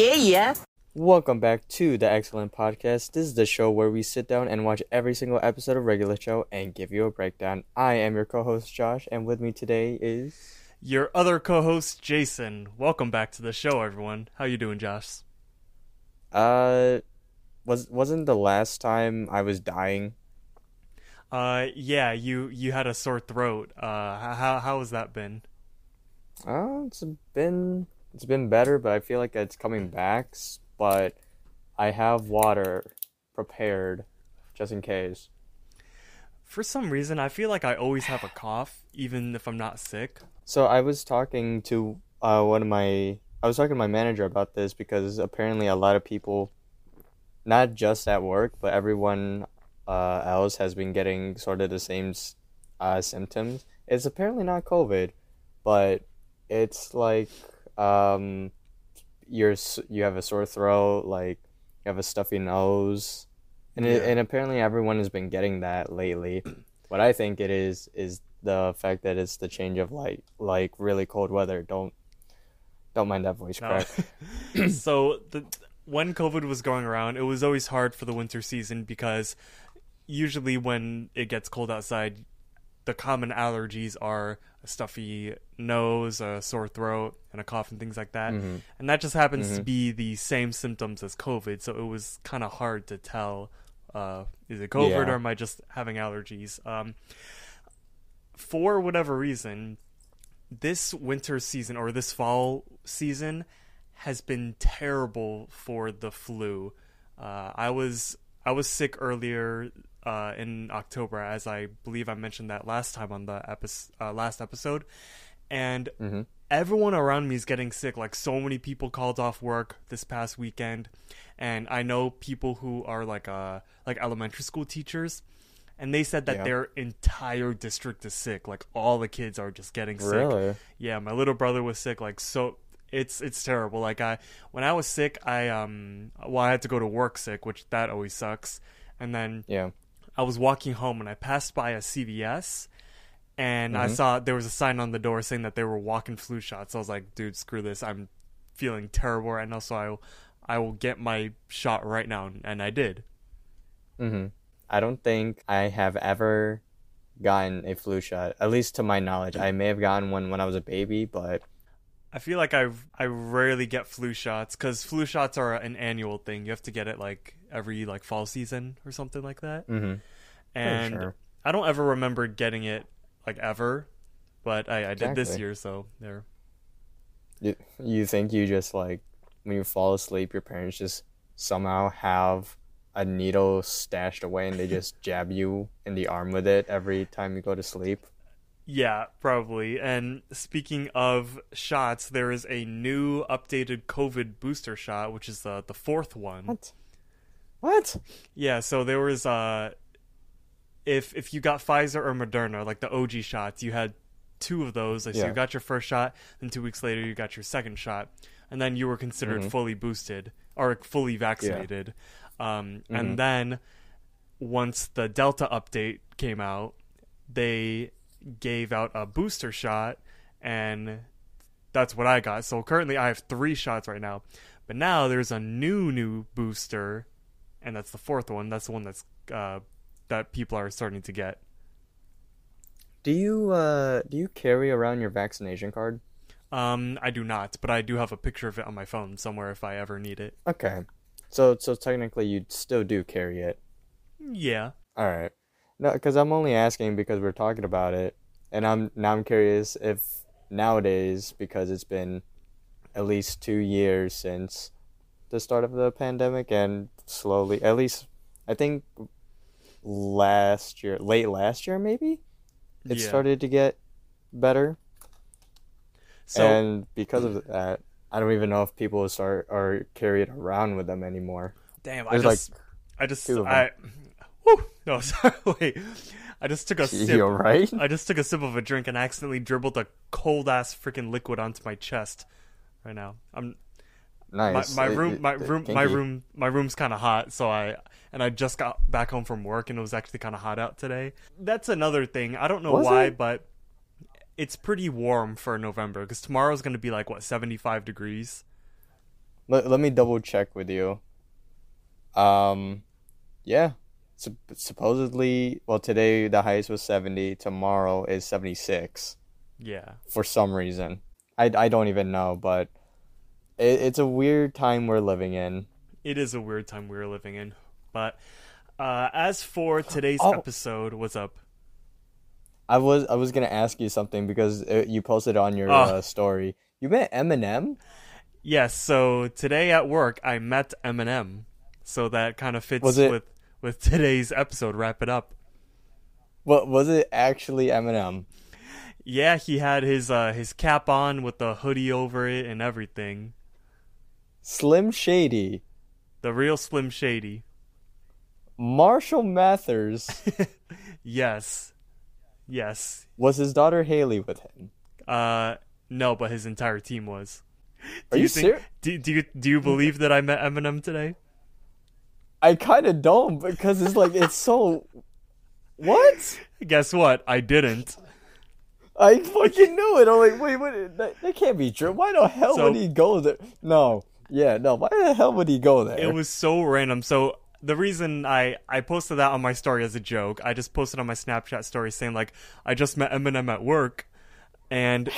Yeah. Welcome back to the Eggscellent Podcast. This is the show where we sit down and watch every single episode of Regular Show and give you a breakdown. I am your co-host, Josh, and with me today is... your other co-host, Jason. Welcome back to the show, everyone. How you doing, Josh? Wasn't the last time I was dying? Yeah, you had a sore throat. How has that been? It's been better, but I feel like it's coming back. But I have water prepared just in case. For some reason, I feel like I always have a cough, even if I'm not sick. So I was talking to my manager about this, because apparently a lot of people, not just at work, but everyone else has been getting sort of the same symptoms. It's apparently not COVID, but it's like you have a sore throat, like you have a stuffy nose, and apparently everyone has been getting that lately. What I think it is the fact that it's the change of like really cold weather. Don't mind that voice crack. No. So when COVID was going around, it was always hard for the winter season, because usually when it gets cold outside, the common allergies are a stuffy nose, a sore throat, and a cough and things like that. Mm-hmm. And that just happens to be the same symptoms as COVID. So it was kind of hard to tell, is it COVID or am I just having allergies? For whatever reason, this winter season or this fall season has been terrible for the flu. I was sick earlier in October, as I believe I mentioned that last time on the last episode, and everyone around me is getting sick. Like, so many people called off work this past weekend, and I know people who are like elementary school teachers, and they said that their entire district is sick. Like, all the kids are just getting sick. Really? Yeah, my little brother was sick. Like, so it's terrible. Like, when I was sick, I had to go to work sick, which that always sucks. And then I was walking home and I passed by a CVS, and I saw there was a sign on the door saying that they were walking flu shots. So I was like, dude, screw this. I'm feeling terrible right now, so I will get my shot right now. And I did. I don't think I have ever gotten a flu shot, at least to my knowledge. I may have gotten one when I was a baby, but... I feel like I rarely get flu shots, because flu shots are an annual thing. You have to get it like every like fall season or something like that. And sure. I don't ever remember getting it like ever, but I did this year. So there. You think you just, like, when you fall asleep, your parents just somehow have a needle stashed away and they just jab you in the arm with it every time you go to sleep? Yeah, probably. And speaking of shots, there is a new updated COVID booster shot, which is the fourth one. What? Yeah, so there was if you got Pfizer or Moderna, like the OG shots, you had two of those. Like, so you got your first shot, and 2 weeks later you got your second shot, and then you were considered fully boosted or fully vaccinated. Yeah. And then once the Delta update came out, they gave out a booster shot, and that's what I got. So currently I have 3 shots right now, but now there's a new booster, and that's the fourth one. That's the one that's that people are starting to get. Do you carry around your vaccination card? I do not, but I do have a picture of it on my phone somewhere if I ever need it. Okay, so technically you still do carry it. Yeah. All right. No, because I'm only asking because we're talking about it, and I'm curious if nowadays, because it's been at least 2 years since the start of the pandemic, and slowly, at least I think late last year maybe, it started to get better. So, and because of that, I don't even know if people start or carry it around with them anymore. Damn, I just took a sip. You all right? I just took a sip of a drink and accidentally dribbled a cold ass freaking liquid onto my chest. Right now, I'm nice. My room's kind of hot. So I just got back home from work, and it was actually kind of hot out today. That's another thing. I don't know why, but it's pretty warm for November, because tomorrow's going to be like 75 degrees. Let me double check with you. Yeah. Supposedly, well, today the highest was 70. Tomorrow is 76. Yeah. For some reason. I don't even know, but it's a weird time we're living in. It is a weird time we're living in. But as for today's episode, what's up? I was going to ask you something because you posted on your story. You met Eminem? Yes. Yeah, so today at work, I met Eminem. So that kind of fits with today's episode. Wrap it up. What was it actually, Eminem? Yeah, he had his cap on with the hoodie over it and everything. Slim Shady, the real Slim Shady. Marshall Mathers. Yes. Was his daughter Haley with him? No, but his entire team was. Are you serious? Do you believe that I met Eminem today? I kind of don't, because it's like, it's so... What? Guess what? I didn't. I fucking knew it. I'm like, wait, that can't be true. Why the hell would he go there? No. Yeah, no. Why the hell would he go there? It was so random. So the reason I posted that on my story as a joke, I just posted on my Snapchat story saying, like, I just met Eminem at work. And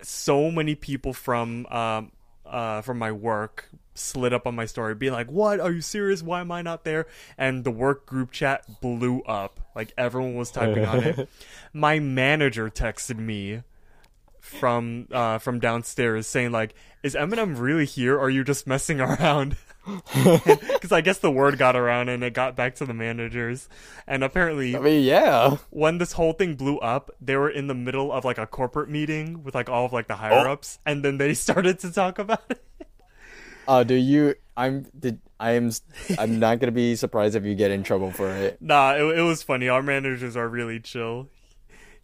so many people from my work slid up on my story, being like, what, are you serious, why am I not there? And the work group chat blew up, like everyone was typing on it. My manager texted me from downstairs saying, like, is Eminem really here, or are you just messing around? Because I guess the word got around and it got back to the managers, and apparently, I mean, yeah, when this whole thing blew up, they were in the middle of like a corporate meeting with like all of like the higher-ups, and then they started to talk about it. I'm not gonna be surprised if you get in trouble for it. Nah, it was funny. Our managers are really chill.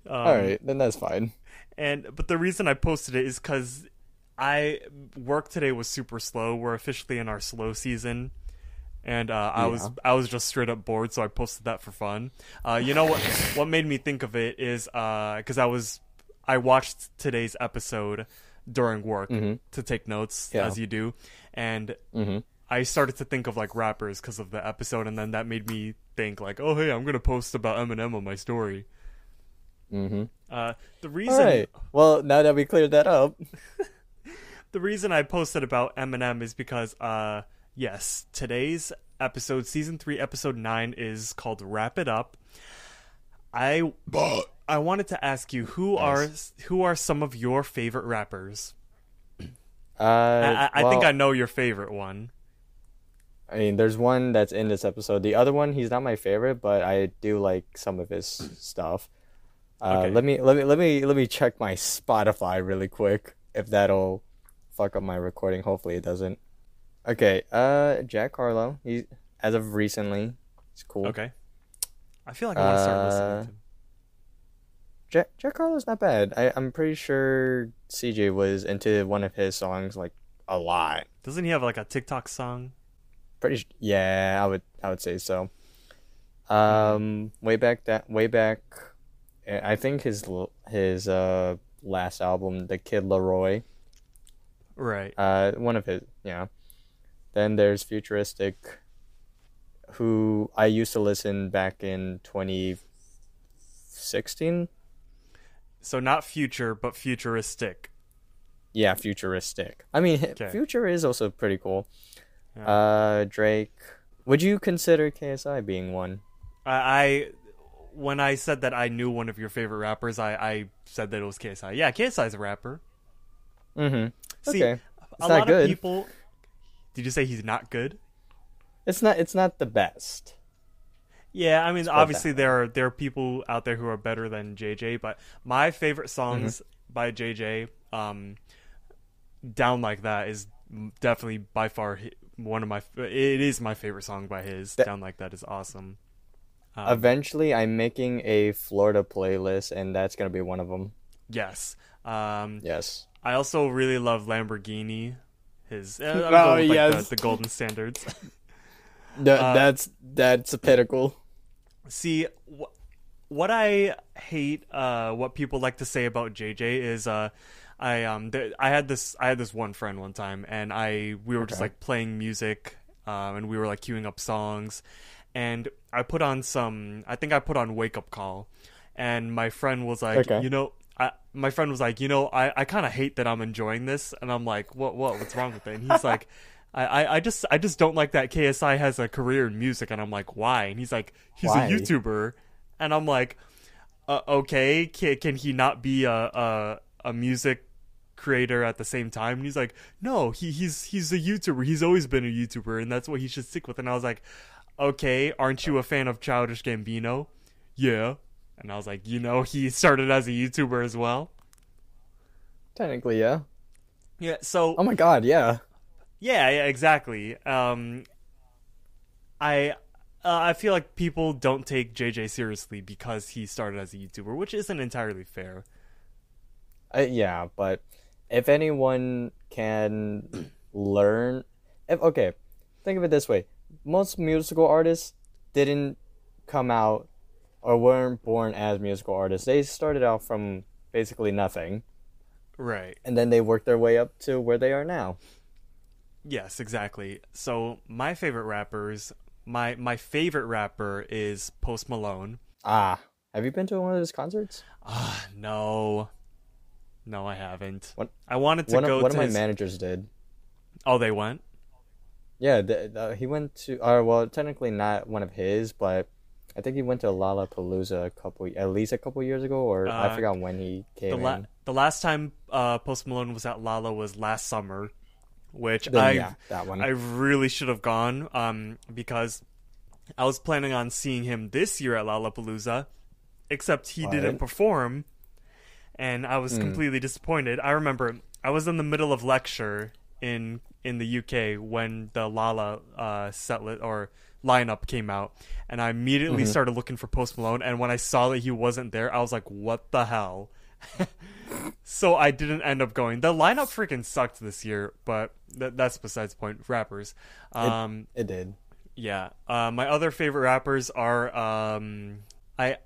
All right, then that's fine. But the reason I posted it is because work today was super slow. We're officially in our slow season, and I was just straight up bored, so I posted that for fun. You know what? What made me think of it is because I watched today's episode during work to take notes, as you do, and I started to think of like rappers because of the episode, and then that made me think like, oh hey, I'm gonna post about Eminem on my story. The reason. All right. Well, now that we cleared that up. The reason I posted about Eminem is because, yes, today's episode, Season 3, Episode 9, is called Wrap It Up. I wanted to ask you, who are some of your favorite rappers? I think I know your favorite one. I mean, there's one that's in this episode. The other one, he's not my favorite, but I do like some of his stuff. Okay. Let me check my Spotify really quick, if that'll fuck up my recording. Hopefully it doesn't. Okay, Jack Harlow. He's, as of recently, it's cool. Okay. I feel like I want to start listening to him. Jack Harlow's not bad. I'm pretty sure CJ was into one of his songs like a lot. Doesn't he have like a TikTok song? Yeah, I would say so. Way back, I think his last album, The Kid LaRoi. Right. One of his, yeah. Then there's Futuristic, who I used to listen back in 2016. So not Future, but Futuristic. Yeah, Futuristic. I mean, okay. Future is also pretty cool. Yeah. Drake. Would you consider KSI being one? When I said that I knew one of your favorite rappers, I said that it was KSI. Yeah, KSI's a rapper. Mm-hmm. See, okay. A lot of people. Did you say he's not good? It's not the best. Yeah, I mean, obviously there are people out there who are better than JJ, but my favorite songs by JJ, Down Like That is definitely by far one of my. It is my favorite song by his. Down Like That is awesome. Eventually, I'm making a Florida playlist, and that's gonna be one of them. Yes. Yes. I also really love Lamborghini. His the golden standards. That's a pinnacle. See, what I hate, what people like to say about JJ is, I had this one friend one time, and we were just like playing music, and we were like queuing up songs, and I put on Wake Up Call, and my friend was like, I kind of hate that I'm enjoying this, and I'm like, what's wrong with it? And he's like, I just don't like that KSI has a career in music, and I'm like, why? And he's like, he's a YouTuber, and I'm like, okay, can he not be a music creator at the same time? And he's like, no, he's a YouTuber. He's always been a YouTuber, and that's what he should stick with. And I was like, okay, aren't you a fan of Childish Gambino? Yeah. And I was like, he started as a YouTuber as well. Technically, yeah. Yeah. So. Oh my God. Yeah. Yeah, exactly. I feel like people don't take JJ seriously because he started as a YouTuber, which isn't entirely fair. Yeah, but if anyone can learn... think of it this way. Most musical artists didn't come out or weren't born as musical artists. They started out from basically nothing. Right. And then they worked their way up to where they are now. Yes, exactly. So my favorite rappers... My favorite rapper is Post Malone. Ah, have you been to one of his concerts? No, I haven't. One of my managers did. Oh, they went? Yeah, he went to... technically not one of his, but I think he went to Lollapalooza at least a couple years ago, or I forgot when he came in. The last time Post Malone was at Lala was last summer. I really should have gone because I was planning on seeing him this year at Lollapalooza, except he didn't perform, and I was completely disappointed. I remember I was in the middle of lecture in the UK when the Lala setlet or lineup came out, and I immediately started looking for Post Malone, and when I saw that he wasn't there, I was like, what the hell? So I didn't end up going. The lineup freaking sucked this year, but that's besides the point. Rappers, it did. Yeah. My other favorite rappers are I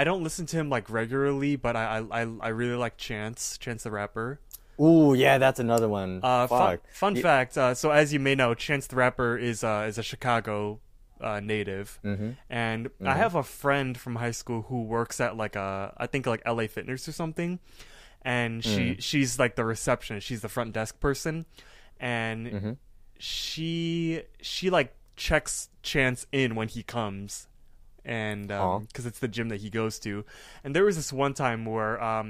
don't listen to him like regularly, but I really like Chance the Rapper. Ooh, yeah, that's another one. Fun fact. So as you may know, Chance the Rapper is a Chicago native, and I have a friend from high school who works at I think LA Fitness or something, and she's like the receptionist, she's the front desk person, and she like checks Chance in when he comes, and because it's the gym that he goes to. And there was this one time where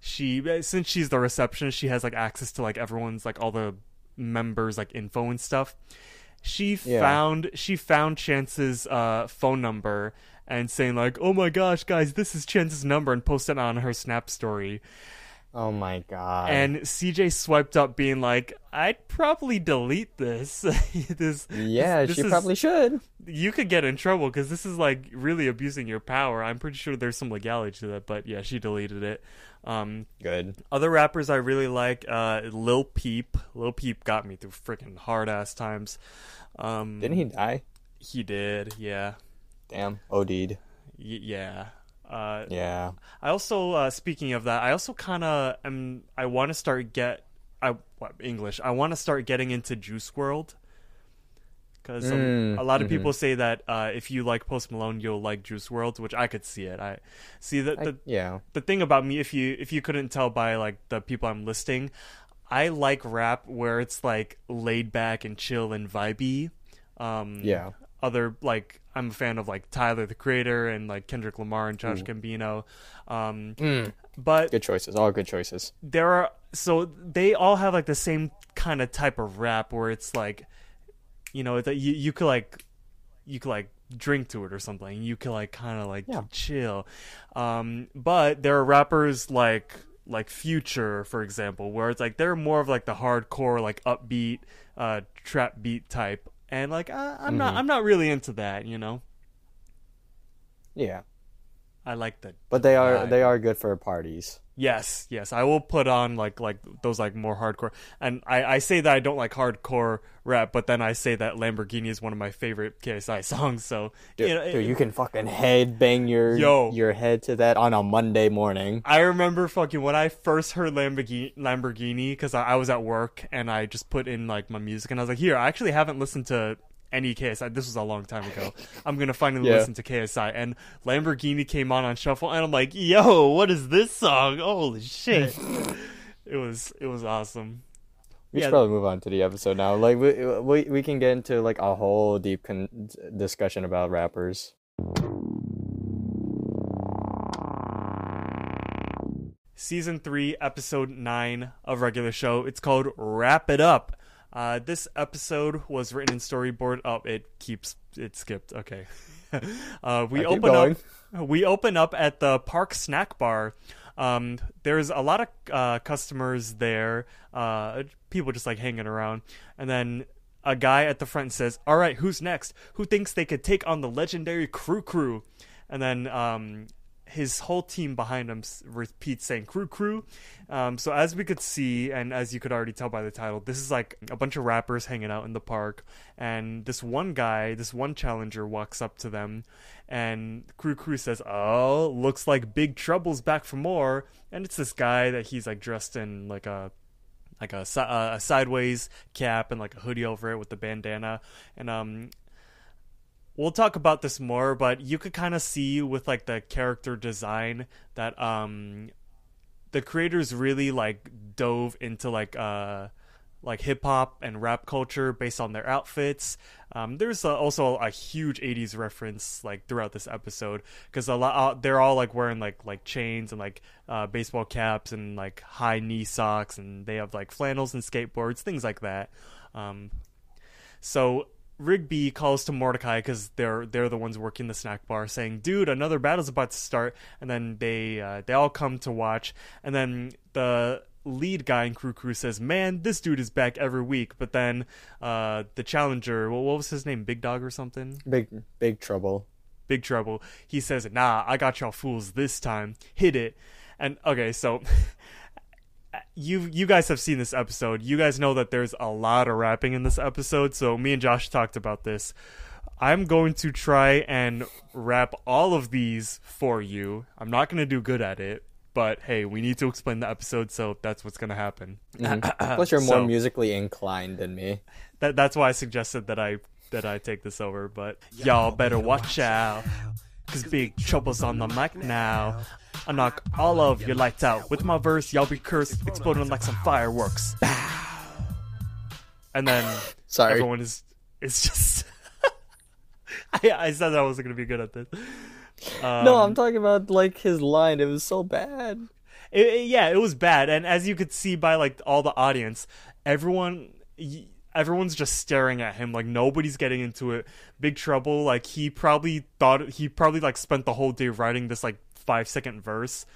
she, since she's the receptionist, she has like access to like everyone's like all the members like info and stuff. She found Chance's phone number and saying like, "Oh my gosh, guys, this is Chance's number," and posted it on her Snap story. Oh my God! And CJ swiped up, being like, "I'd probably delete this." Probably should. You could get in trouble because this is like really abusing your power. I'm pretty sure there's some legality to that, but yeah, she deleted it. Good. Other rappers I really like, Lil Peep. Lil Peep got me through freaking hard ass times. Didn't he die? He did. Yeah. Damn. OD'd. Yeah. Yeah. I also, speaking of that, I also kind of am. I want to start I want to start getting into Juice WRLD, because a lot of people say that if you like Post Malone, you'll like Juice WRLD, which I could see it. I see that. The thing about me, if you couldn't tell by like the people I'm listing, I like rap where it's like laid back and chill and vibey. Yeah. Other like I'm a fan of like Tyler the Creator and like Kendrick Lamar and Josh Gambino, but all good choices. They all have like the same kind of type of rap where it's like, that you could like drink to it or something. You could like kind of like chill, but there are rappers like Future, for example, where it's like they're more of like the hardcore like upbeat trap beat type. And I'm not really into that, you know. Yeah. I like the. But they are vibe. They are good for parties. Yes, yes. I will put on like those like more hardcore. And I say that I don't like hardcore rap, but then I say that Lamborghini is one of my favorite KSI songs. So dude, you know, dude, you can fucking headbang your head to that on a Monday morning. I remember fucking when I first heard Lamborghini because I was at work and I just put in like my music and I was like, here, I actually haven't listened to any KSI. This was a long time ago. I'm gonna finally listen to KSI, and Lamborghini came on shuffle, and I'm like, yo, what is this song? Holy shit. it was awesome. We should probably move on to the episode now. Like we can get into like a whole deep discussion about rappers. Season 3, episode 9 of Regular Show. It's called Wrap It Up. This episode was written in storyboard. Oh, it skipped. Okay. We open up at the park snack bar. There's a lot of customers there. People just like hanging around. And then a guy at the front says, all right, who's next? Who thinks they could take on the legendary Kru-Kru? And then his whole team behind him repeats saying Kru-Kru. So as we could see, and as you could already tell by the title, this is like a bunch of rappers hanging out in the park. And this one guy, this one challenger walks up to them. And Kru-Kru says, oh, looks like Big Trouble's back for more. And it's this guy that he's like dressed in like a sideways cap and like a hoodie over it with the bandana. And we'll talk about this more, but you could kind of see with like the character design that the creators really like dove into like hip hop and rap culture based on their outfits. There's also a huge 80s reference like throughout this episode because a lot they're all like wearing like chains and like baseball caps and like high knee socks, and they have like flannels and skateboards, things like that. So Rigby calls to Mordecai because they're the ones working the snack bar, saying, dude, another battle's about to start. And then they all come to watch, and then the lead guy in Kru-Kru says, man, this dude is back every week. But then the challenger, what was his name, Big Dog or something? Big Trouble, he says, nah, I got y'all fools this time, hit it. And okay, so You guys have seen this episode. You guys know that there's a lot of rapping in this episode, so me and Josh talked about this. I'm going to try and rap all of these for you. I'm not going to do good at it, but hey, we need to explain the episode, so that's what's going to happen. Mm-hmm. Plus, you're more musically inclined than me. That's why I suggested that I take this over, but y'all better watch out. Cause Big Trouble's on the mic now. I knock all of your lights out with my verse. Y'all be cursed, exploding like some fireworks. Bow. And then sorry, everyone is. It's just. I said that I wasn't gonna be good at this. No, I'm talking about like his line. It was so bad. It was bad, and as you could see by like all the audience, everyone's just staring at him, like nobody's getting into it. Big Trouble, like he probably like spent the whole day writing this like 5-second verse,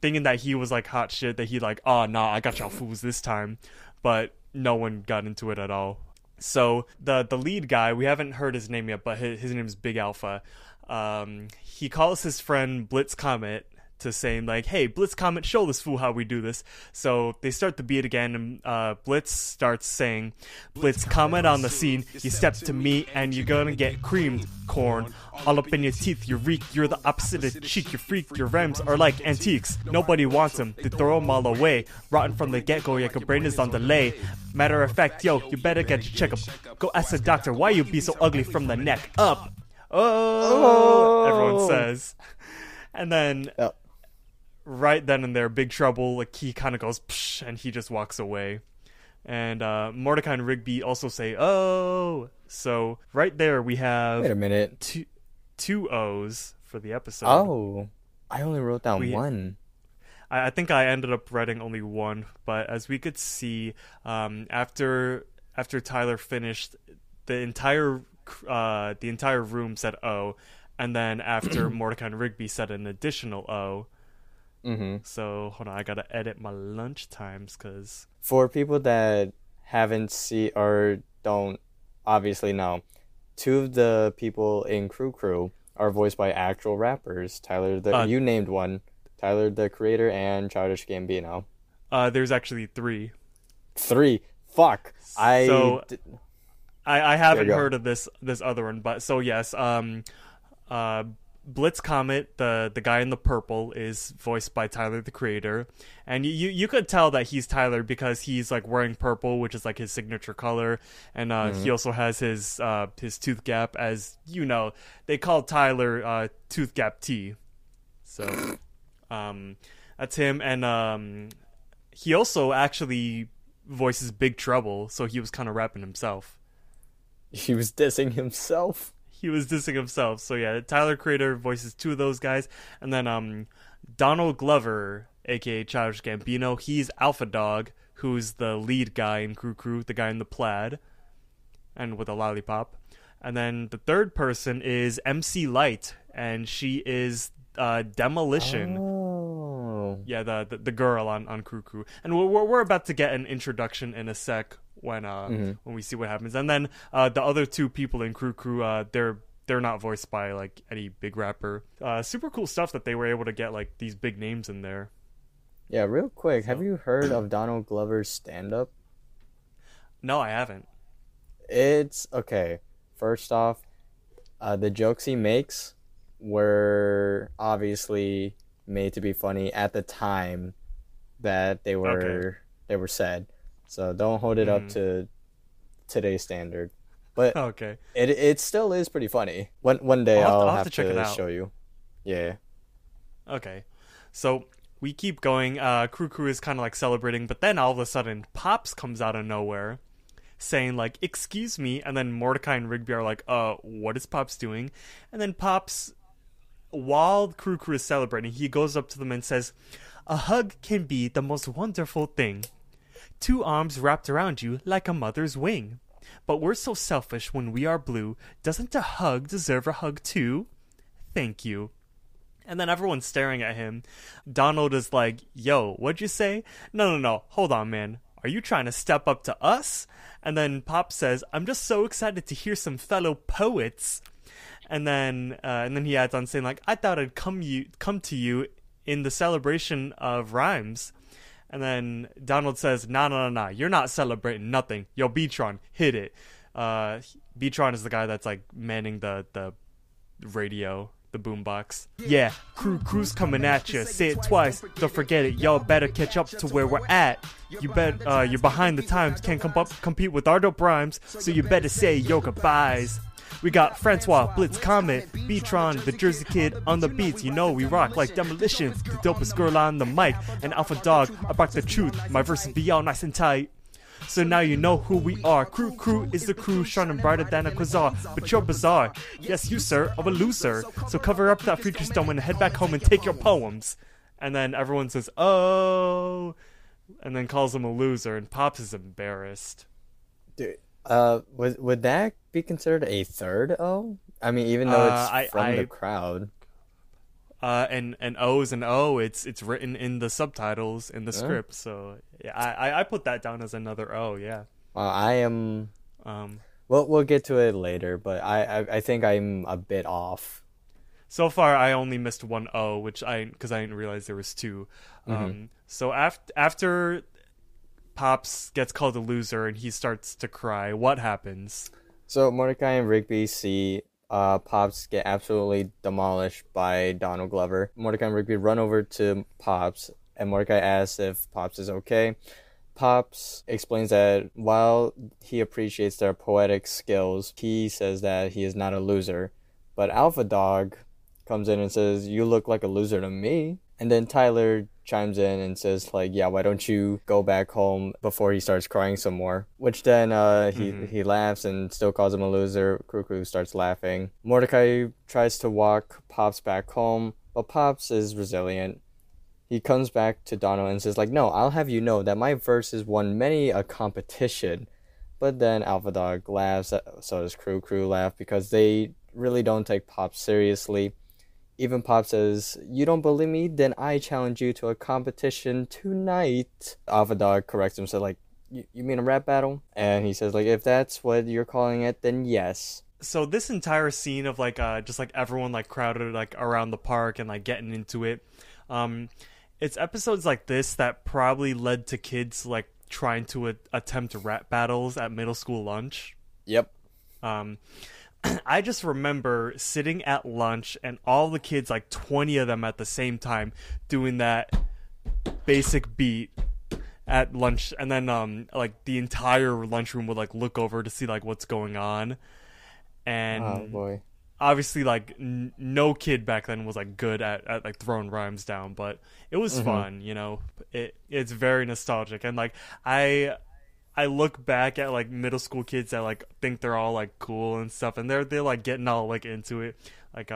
thinking that he was like hot shit, that he like, oh nah, I got y'all fools this time, but no one got into it at all. So the lead guy, we haven't heard his name yet, but his name is Big Alpha. He calls his friend Blitz Comet to saying like, hey, Blitz Comet, show this fool how we do this. So they start the beat again, and Blitz starts saying, Blitz Comet on the scene, you step to me and you're gonna get creamed, corn all up in your teeth, you reek, you're the opposite of cheek, you freak, your rhymes are like antiques, nobody wants them, they throw them all away, rotten from the get-go, your brain is on delay, matter of fact, yo, you better get your checkup, go ask the doctor why you be so ugly from the neck up. Oh, everyone says. And then right then and there, Big Trouble, like he kind of goes psh, and he just walks away. And Mordecai and Rigby also say, oh. So right there we have, wait a minute, two O's for the episode. Oh, I only wrote down one. I think I ended up writing only one, but as we could see, after Tyler finished, the entire room said O, and then after Mordecai and Rigby said an additional O. Mm-hmm. So hold on, I gotta edit my lunch times, because for people that haven't seen or don't obviously know, two of the people in Kru-Kru are voiced by actual rappers. You named one. Tyler the Creator and Childish Gambino. There's actually three. Three? Fuck. I haven't heard of this other one, but so yes, Blitz Comet, the guy in the purple, is voiced by Tyler the Creator, and you could tell that he's Tyler because he's like wearing purple, which is like his signature color, and he also has his tooth gap, as you know they call Tyler tooth gap T. So that's him, and he also actually voices Big Trouble, so he was kind of rapping himself. He was dissing himself. He was dissing himself. So yeah, Tyler Creator voices two of those guys, and then Donald Glover, aka Childish Gambino, he's Alpha Dog, who's the lead guy in Kru-Kru, the guy in the plaid, and with a lollipop. And then the third person is MC Lyte, and she is Demolition. Oh. Yeah, the girl on Kru-Kru, and we're about to get an introduction in a sec. When we see what happens, and then the other two people in Kru-Kru, they're not voiced by like any big rapper. Super cool stuff that they were able to get like these big names in there. Yeah, real quick, so, have you heard of Donald Glover's stand-up? No, I haven't. It's okay. First off, the jokes he makes were obviously made to be funny at the time that they were they were said. So don't hold it up to today's standard, but it still is pretty funny. One day I'll have to show you. Yeah. Okay, so we keep going. Kru-Kru is kind of like celebrating, but then all of a sudden Pops comes out of nowhere, saying like "Excuse me," and then Mordecai and Rigby are like, what is Pops doing?" And then Pops, while Kru-Kru is celebrating, he goes up to them and says, "A hug can be the most wonderful thing. Two arms wrapped around you like a mother's wing. But we're so selfish when we are blue. Doesn't a hug deserve a hug too? Thank you." And then everyone's staring at him. Donald is like, "Yo, what'd you say? No. Hold on, man. Are you trying to step up to us?" And then Pop says, "I'm just so excited to hear some fellow poets." And then he adds on saying like, "I thought I'd come to you in the celebration of rhymes." And then Donald says, No, you're not celebrating nothing. Yo, B-Tron, hit it. B-Tron is the guy that's, like, manning the radio, the boombox. Yeah, Kru-Kru's coming at ya. Say it twice, don't forget it. Y'all better catch up to where we're at. You bet, you're behind the times, can't compete with our dope rhymes. So you better say yo goodbyes. We got Francois, Blitz Comet, B-Tron, the Jersey Kid on the beats. You know we rock like Demolition, the dopest girl on the mic, and Alpha Dog about the truth. My verses be all nice and tight. So now you know who we are. Kru-Kru is the crew, shining brighter than a quasar. But you're bizarre. Yes, you, sir, are a loser. So cover up that future stone and head back home and take your poems. And then everyone says, "Oh," and then calls him a loser, and Pops is embarrassed. Dude. Would that be considered a third O? I mean, even though it's the crowd. And O is an O. It's written in the subtitles in the script. So yeah, I put that down as another O. Yeah. I am. We'll get to it later, but I think I'm a bit off. So far, I only missed one O, because I didn't realize there was two. Mm-hmm. So after. Pops gets called a loser and he starts to cry. What happens? So Mordecai and Rigby see Pops get absolutely demolished by Donald Glover. Mordecai and Rigby run over to Pops, and Mordecai asks if Pops is okay. Pops explains that while he appreciates their poetic skills, he says that he is not a loser. But Alpha Dog comes in and says, "You look like a loser to me." And then Tyler chimes in and says, like, "Yeah, why don't you go back home," before he starts crying some more. Which then he laughs and still calls him a loser. Kru-Kru starts laughing. Mordecai tries to walk Pops back home, but Pops is resilient. He comes back to Donald and says, like, "No, I'll have you know that my verses won many a competition." But then Alpha Dog laughs, so does Kru-Kru laugh, because they really don't take Pops seriously. Even Pop says, "You don't believe me? Then I challenge you to a competition tonight." Alpha Dog corrects him, says, like, "You mean a rap battle?" And he says, like, "If that's what you're calling it, then yes." So this entire scene of like just like everyone like crowded like around the park and like getting into it, it's episodes like this that probably led to kids like trying to attempt rap battles at middle school lunch. Yep. I just remember sitting at lunch and all the kids, like 20 of them at the same time, doing that basic beat at lunch, and then like the entire lunchroom would like look over to see like what's going on. And oh boy. Obviously, like no kid back then was like good at like throwing rhymes down, but it was fun, you know. It's very nostalgic, and like I look back at like middle school kids that like think they're all like cool and stuff, and they're like getting all like into it, like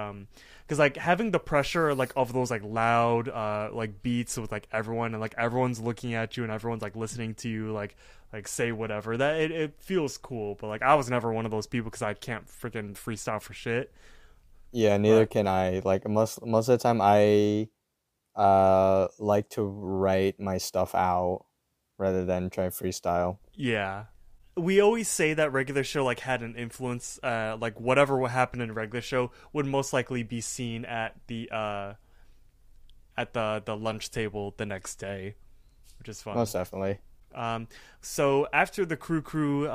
because like having the pressure like of those like loud like beats with like everyone, and like everyone's looking at you and everyone's like listening to you like say whatever, that it feels cool. But like I was never one of those people because I can't freaking freestyle for shit. Yeah, neither can I. Like most of the time I like to write my stuff out rather than try freestyle. Yeah. We always say that Regular Show like had an influence, like whatever happened in Regular Show would most likely be seen at the lunch table the next day, which is fun. Most definitely. So after the Kru-Kru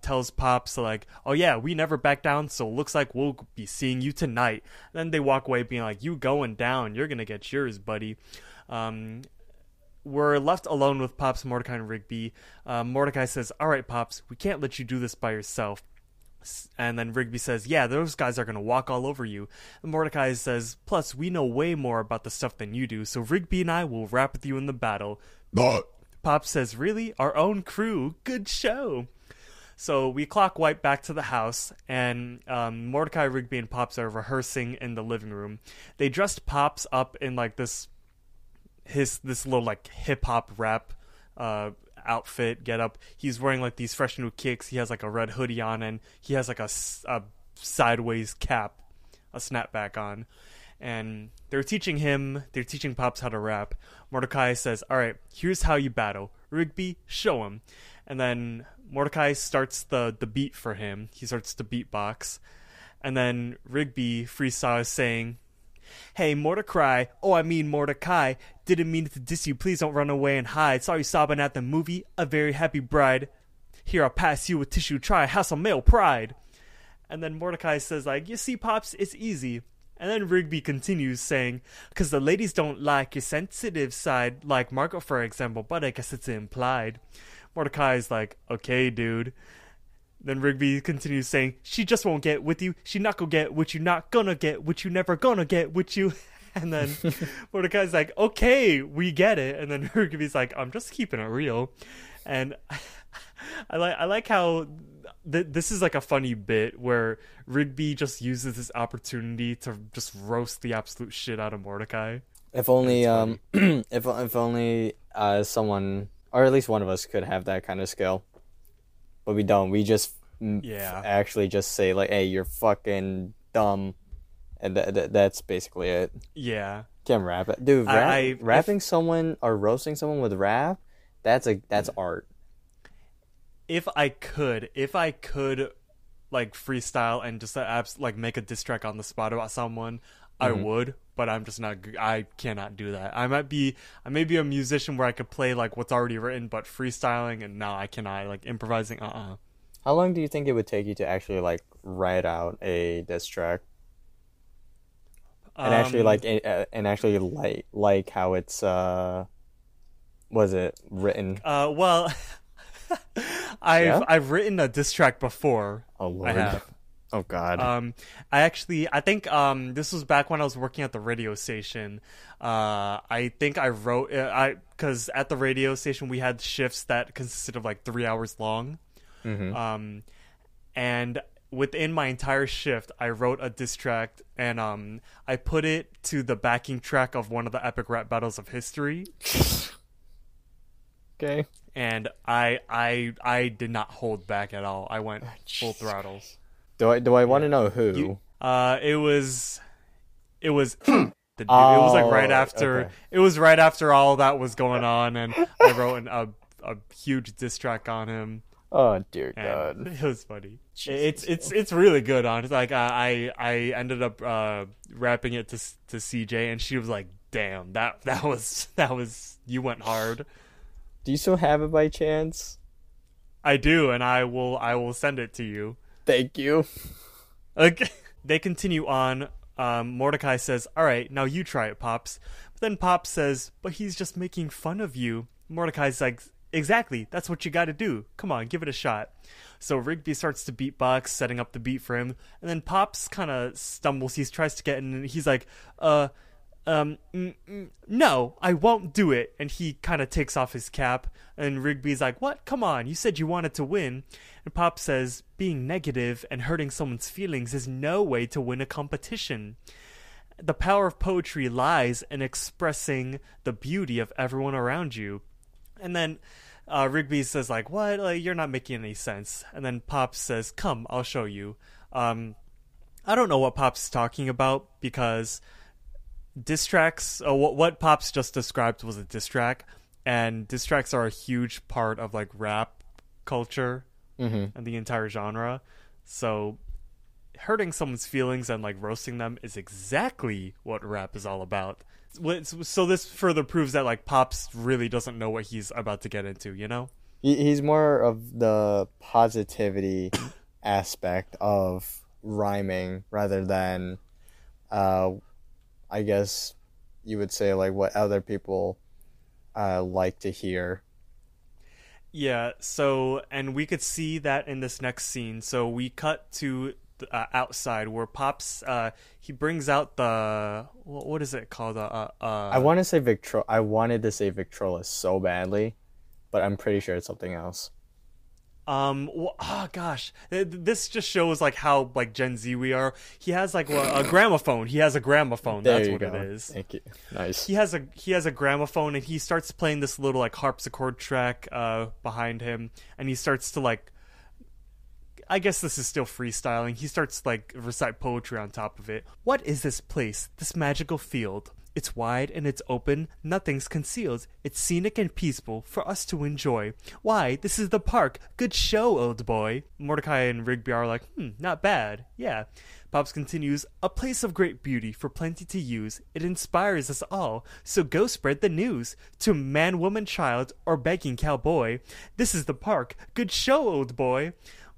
tells Pops like, oh yeah, we never back down, so looks like we'll be seeing you tonight. And then they walk away being like, you going down, you're gonna get yours, buddy. We're left alone with Pops, Mordecai, and Rigby. Mordecai says, all right, Pops, we can't let you do this by yourself. And then Rigby says, yeah, those guys are going to walk all over you. And Mordecai says, plus, we know way more about the stuff than you do, so Rigby and I will rap with you in the battle. Pops says, really? Our own crew? Good show. So we clock wipe back to the house, and Mordecai, Rigby, and Pops are rehearsing in the living room. They dressed Pops up in like this little like hip hop rap outfit get up. He's wearing like these fresh new kicks. He has like a red hoodie on, and he has like a sideways cap, a snapback on. And they're teaching Pops how to rap. Mordecai says, all right, here's how you battle. Rigby, show him. And then Mordecai starts the beat for him. He starts the beatbox. And then Rigby freestyles saying, hey, Mordecai, didn't mean to diss you, please don't run away and hide, saw you sobbing at the movie, a very happy bride, here I'll pass you a tissue, try a house on male pride. And then Mordecai says like, you see Pops, it's easy. And then Rigby continues saying, because the ladies don't like your sensitive side, like Marco for example, but I guess it's implied. Mordecai's like, okay dude. Then Rigby continues saying, she just won't get with you. She not gonna get what you not gonna get what you never gonna get with you. And then Mordecai's like, okay, we get it. And then Rigby's like, I'm just keeping it real. And I like how this is like a funny bit where Rigby just uses this opportunity to just roast the absolute shit out of Mordecai. If only if only someone, or at least one of us, could have that kind of skill. But we don't. We just actually just say, like, hey, you're fucking dumb. And that's basically it. Yeah. Can't rap it. Dude, rapping someone or roasting someone with rap, that's art. If I could, like, freestyle and just, like, make a diss track on the spot about someone, I would. But I'm just not. I cannot do that. I may be a musician where I could play like what's already written, but freestyling and no, I cannot. Like improvising. How long do you think it would take you to actually like write out a diss track? And actually like how it's was it written? Well, I've written a diss track before. Oh Lord. I have. Oh God! I think this was back when I was working at the radio station. I think I wrote because at the radio station we had shifts that consisted of like 3 hours long. And within my entire shift, I wrote a diss track and I put it to the backing track of one of the Epic Rap Battles of History. Okay. And I did not hold back at all. I went full throttle. Do I want to know who? It was it was right after all that was going on, and I wrote a huge diss track on him. Oh dear God! And it was funny. It's really good. Honestly, like I ended up rapping it to CJ, and she was like, "Damn, that was you went hard." Do you still have it by chance? I do, and I will send it to you. Thank you. Okay. They continue on. Mordecai says, "All right, now you try it, Pops." But then Pops says, "But he's just making fun of you." Mordecai's like, "Exactly, that's what you gotta do. Come on, give it a shot." So Rigby starts to beatbox, setting up the beat for him, and then Pops kind of stumbles. He tries to get in, and he's like, no, I won't do it." And he kind of takes off his cap, and Rigby's like, "What? Come on, you said you wanted to win." And Pops says, "Being negative and hurting someone's feelings is no way to win a competition. The power of poetry lies in expressing the beauty of everyone around you." And then Rigby says, like, "What? Like, you're not making any sense." And then Pops says, "Come, I'll show you." I don't know what Pops is talking about, because diss tracks, what Pops just described was a diss track, and diss tracks are a huge part of, like, rap culture and the entire genre. So hurting someone's feelings and, like, roasting them is exactly what rap is all about. So this further proves that, like, Pops really doesn't know what he's about to get into, you know? He's more of the positivity aspect of rhyming rather than, I guess you would say, like, what other people like to hear. Yeah, so, and we could see that in this next scene. So we cut to outside, where Pops he brings out the what is it called? I wanted to say Victrola so badly, but I'm pretty sure it's something else. Oh gosh, this just shows like how like Gen Z we are. He has like a gramophone. He has a gramophone. That's what it is. Thank you. Nice. He has a gramophone, and he starts playing this little like harpsichord track behind him, and he starts to like, I guess this is still freestyling. He starts like recite poetry on top of it. "What is this place? This magical field. It's wide and it's open. Nothing's concealed. It's scenic and peaceful for us to enjoy. Why, this is the park. Good show, old boy." Mordecai and Rigby are like, not bad. Yeah. Pops continues, "A place of great beauty for plenty to use. It inspires us all. So go spread the news to man, woman, child, or begging cowboy. This is the park. Good show, old boy."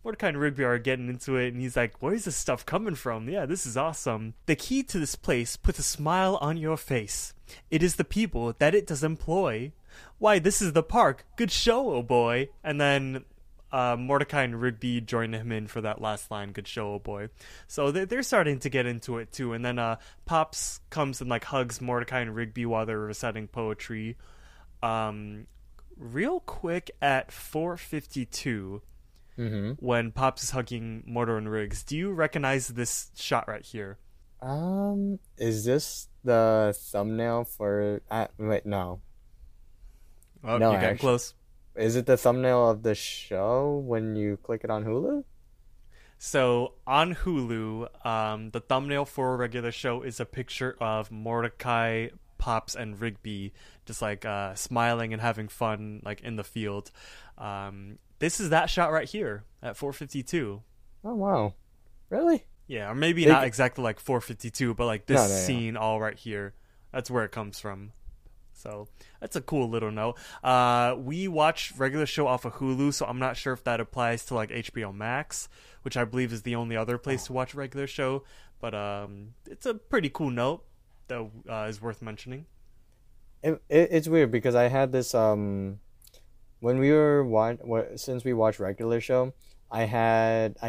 Mordecai and Rigby are getting into it, and he's like, "Where's this stuff coming from? Yeah, this is awesome. "The key to this place puts a smile on your face. It is the people that it does employ. Why, this is the park. Good show, oh boy." And then Mordecai and Rigby join him in for that last line, "Good show, oh boy." So they're starting to get into it too, and then Pops comes and like hugs Mordecai and Rigby while they're reciting poetry. Real quick at 4:52... when Pops is hugging Mortar and Riggs, do you recognize this shot right here? Is this the thumbnail for? Wait, no. Oh, no, you're getting close. Is it the thumbnail of the show when you click it on Hulu? So on Hulu, the thumbnail for a regular show is a picture of Mordecai, Pops, and Rigby just like smiling and having fun, like in the field. This is that shot right here at 4:52. Oh, wow. Really? Yeah, or maybe not exactly like 4:52, but like this scene all right here. That's where it comes from. So that's a cool little note. We watch regular show off of Hulu, so I'm not sure if that applies to like HBO Max, which I believe is the only other place to watch regular show. But it's a pretty cool note that is worth mentioning. It's weird because I had this... When we were since we watched regular show, I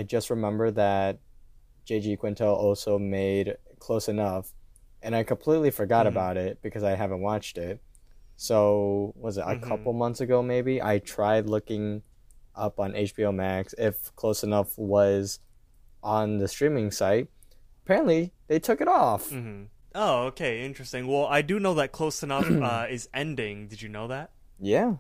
just remember that J.G. Quinto also made Close Enough, and I completely forgot about it because I haven't watched it. So was it a couple months ago? Maybe I tried looking up on HBO Max if Close Enough was on the streaming site. Apparently, they took it off. Oh, okay, interesting. Well, I do know that Close Enough is ending. Did you know that? Yeah.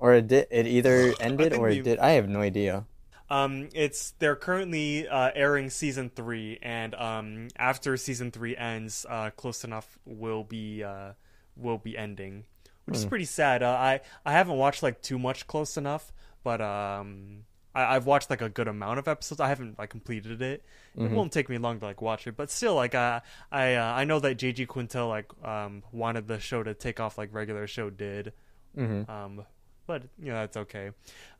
Or it either ended or it did. I have no idea. They're currently airing season 3, and after season 3 ends, Close Enough will be ending, which is pretty sad. I haven't watched like too much Close Enough, but I've watched like a good amount of episodes. I haven't like completed it. It won't take me long to like watch it, but still, like I know that JG Quintel like wanted the show to take off like Regular Show did. But you know, that's okay.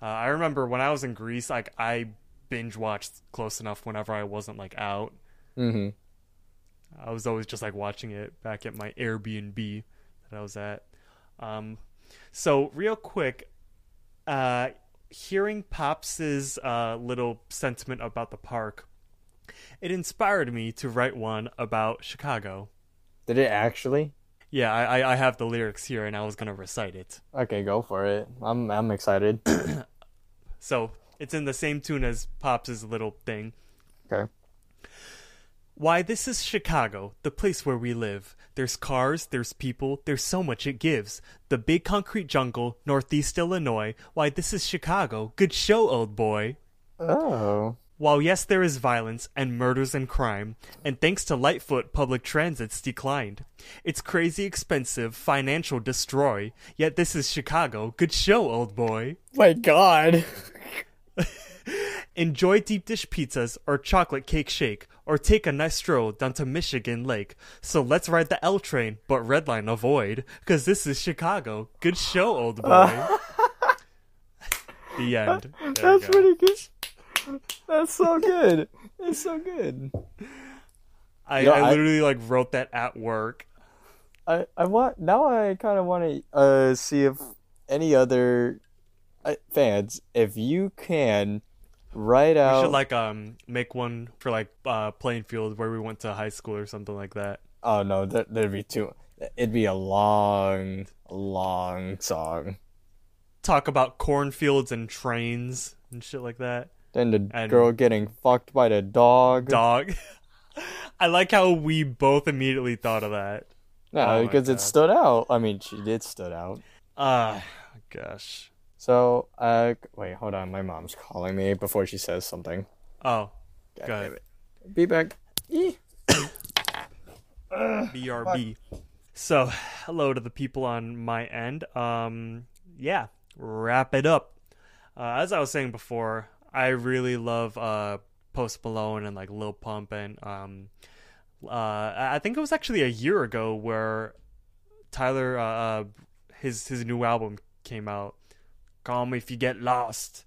I remember when I was in Greece, like I binge watched Close Enough whenever I wasn't like out. I was always just like watching it back at my Airbnb that I was at. So real quick, hearing Pops's little sentiment about the park, it inspired me to write one about Chicago. Did it actually? Yeah, I have the lyrics here, and I was gonna recite it. Okay, go for it. I'm excited. So it's in the same tune as Pops's little thing. Okay. Why, this is Chicago, the place where we live. There's cars, there's people, there's so much it gives. The big concrete jungle, Northeast Illinois. Why, this is Chicago. Good show, old boy. Oh. While, yes, there is violence and murders and crime, and thanks to Lightfoot, public transit's declined. It's crazy expensive, financial destroy, yet this is Chicago. Good show, old boy. My God. Enjoy deep dish pizzas or chocolate cake shake, or take a nice stroll down to Michigan Lake. So let's ride the L train, but red line avoid, because this is Chicago. Good show, old boy. The end. That's pretty good. That's so good. It's so good. I literally like wrote that at work. I kind of want to see if any other fans, if you can. Right out. We should like make one for like Plainfield where we went to high school or something like that. Oh no, that'd be too. It'd be a long song. Talk about cornfields and trains and shit like that. Then the girl getting fucked by the dog. I like how we both immediately thought of that. No, because it stood out. I mean, she did stood out. Gosh. So, wait, hold on. My mom's calling me before she says something. Oh, go ahead. Be back. BRB. Fuck. So, hello to the people on my end. Yeah, wrap it up. As I was saying before, I really love Post Malone and like Lil Pump, and I think it was actually a year ago where Tyler, his new album came out. Call Me If You Get Lost.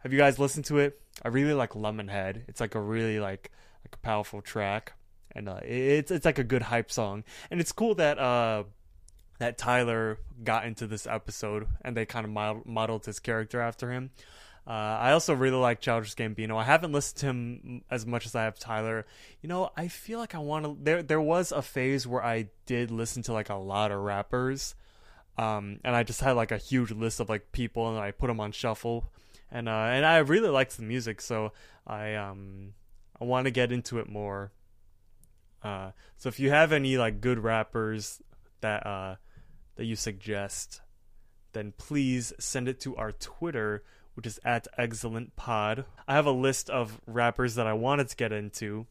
Have you guys listened to it? I really like Lemonhead. It's like a really like powerful track, and it's like a good hype song. And it's cool that that Tyler got into this episode, and they kind of modeled his character after him. I also really like Childish Gambino. I haven't listened to him as much as I have Tyler. You know, I feel like I want to. There was a phase where I did listen to like a lot of rappers. And I just had like a huge list of like people, and I put them on shuffle, and I really liked the music, so I want to get into it more. So if you have any like good rappers that that you suggest, then please send it to our Twitter, which is at Eggscellent Pod. I have a list of rappers that I wanted to get into.